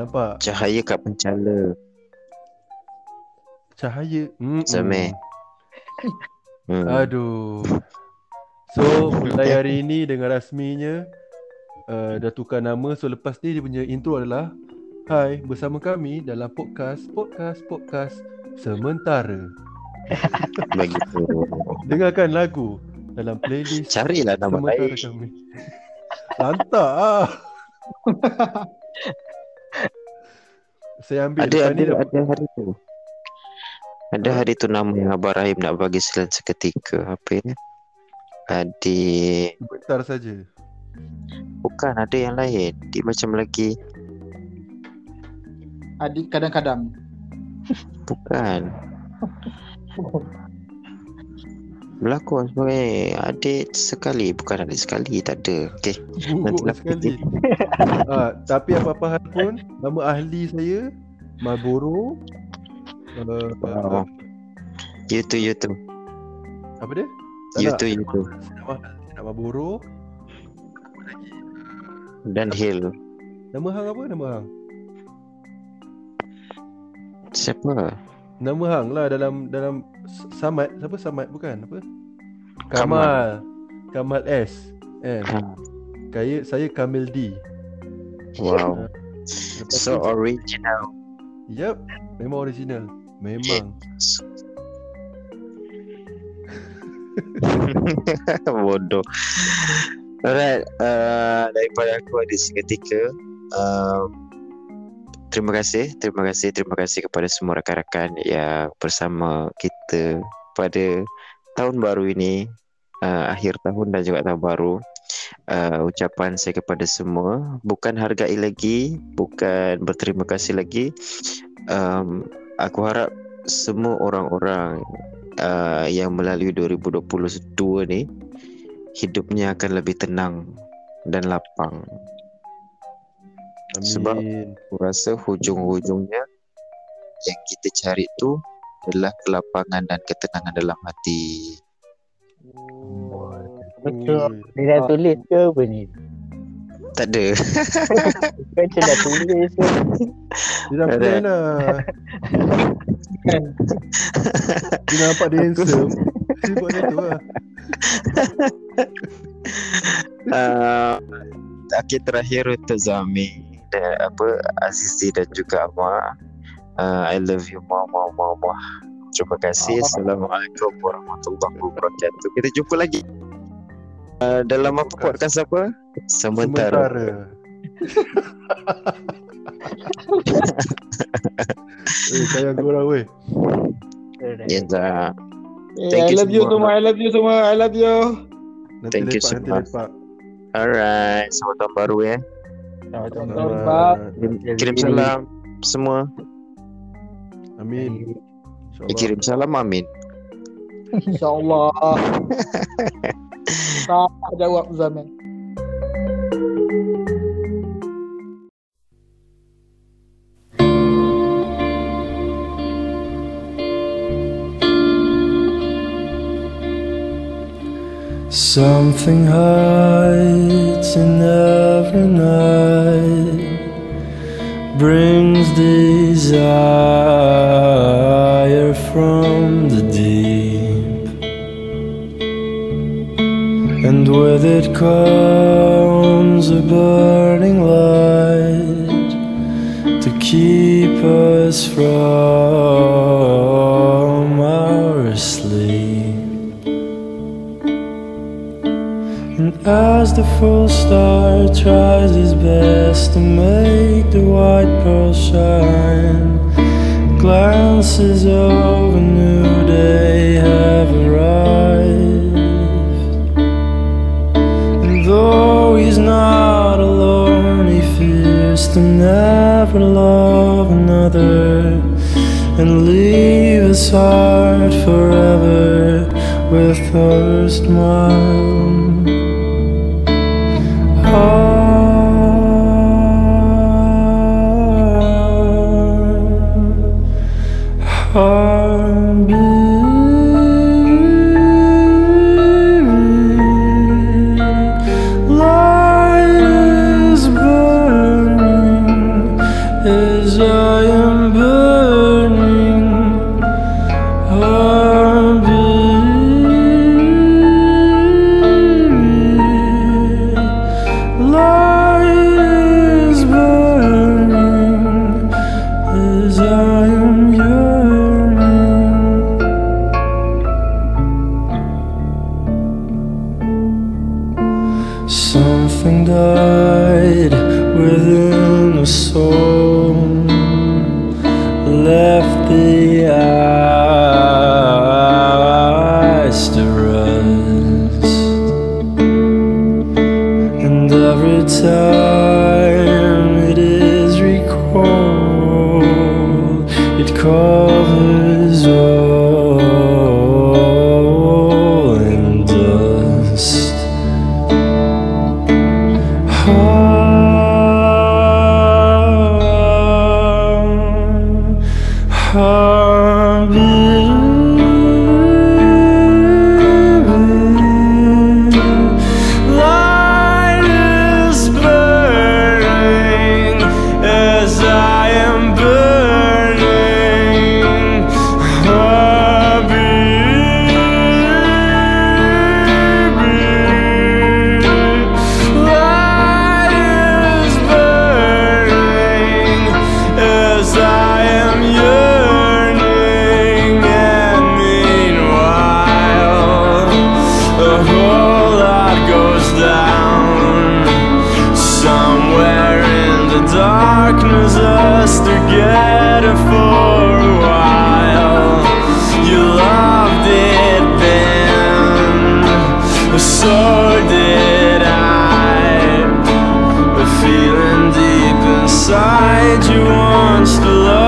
Nampak? Cahaya kat pencala. Cahaya. Zamir. Aduh. So, mulai hari ini dengan rasminya dah tukar nama. So, lepas ni dia punya intro adalah hai, bersama kami dalam podcast sementara. Begitu. Dengarkan lagu dalam playlist. Carilah nama baik kami. Lantak ah. Saya ambil Ada hari tu nama Abang Rahim nak bagi silen seketika. Apa ini? Adik. Bentar saja. Bukan, ada yang lain. Dia macam lagi adik kadang-kadang. Bukan. Berlakon sebagai adik sekali. Bukan adik sekali, tak ada. Okay, nantilah sekali. Tapi apa-apa hal pun, nama ahli saya Marlboro. You too. Apa dia? You too. Nama Marlboro. Dan Hill. Nama hang apa? Nama hang siapa? Nama hang lah dalam Samad. Siapa Samad? Bukan apa? Kamal S. Saya Kamil D. Wow. So original. Yep, memang original. Memang. Bodoh. Alright, daripada aku ada seketika. Terima kasih kepada semua rakan-rakan yang bersama kita pada tahun baru ini, akhir tahun dan juga tahun baru. Ucapan saya kepada semua, bukan hargai lagi, bukan berterima kasih lagi. Aku harap semua orang-orang yang melalui 2022 ni hidupnya akan lebih tenang dan lapang. Amin. Sebab aku rasa hujung-hujungnya yang kita cari tu adalah kelapangan dan ketenangan dalam hati. Betul. Dia dah tulis ke apa ni? Tak ada. Macam dah tulis ke? Dia dah plan lah. Dia nampak dia handsome. Dia buat macam lah. Akhir terakhir untuk Zamir dan apa Azizi dan juga Ammar. I love you mama. Terima kasih. Assalamualaikum warahmatullahi wabarakatuh. Kita jumpa lagi dalam apa podcast apa? Sementara. Saya gurau weh. Ya dah. I love you semua. Thank you so much. Alright, selamat tahun baru ya. Selamat tahun baru. Kirim salam semua. Amin. Kirim salam amin. InsyaAllah. Tak jawab Zamir. Something hides in every night, brings desire from the deep, and with it comes a burning light to keep us from our sleep. full star tries his best to make the white pearl shine. Glances of a new day have arrived, and though he's not alone, he fears to never love another and leave his heart forever with her smile. Oh, inside you wants to love.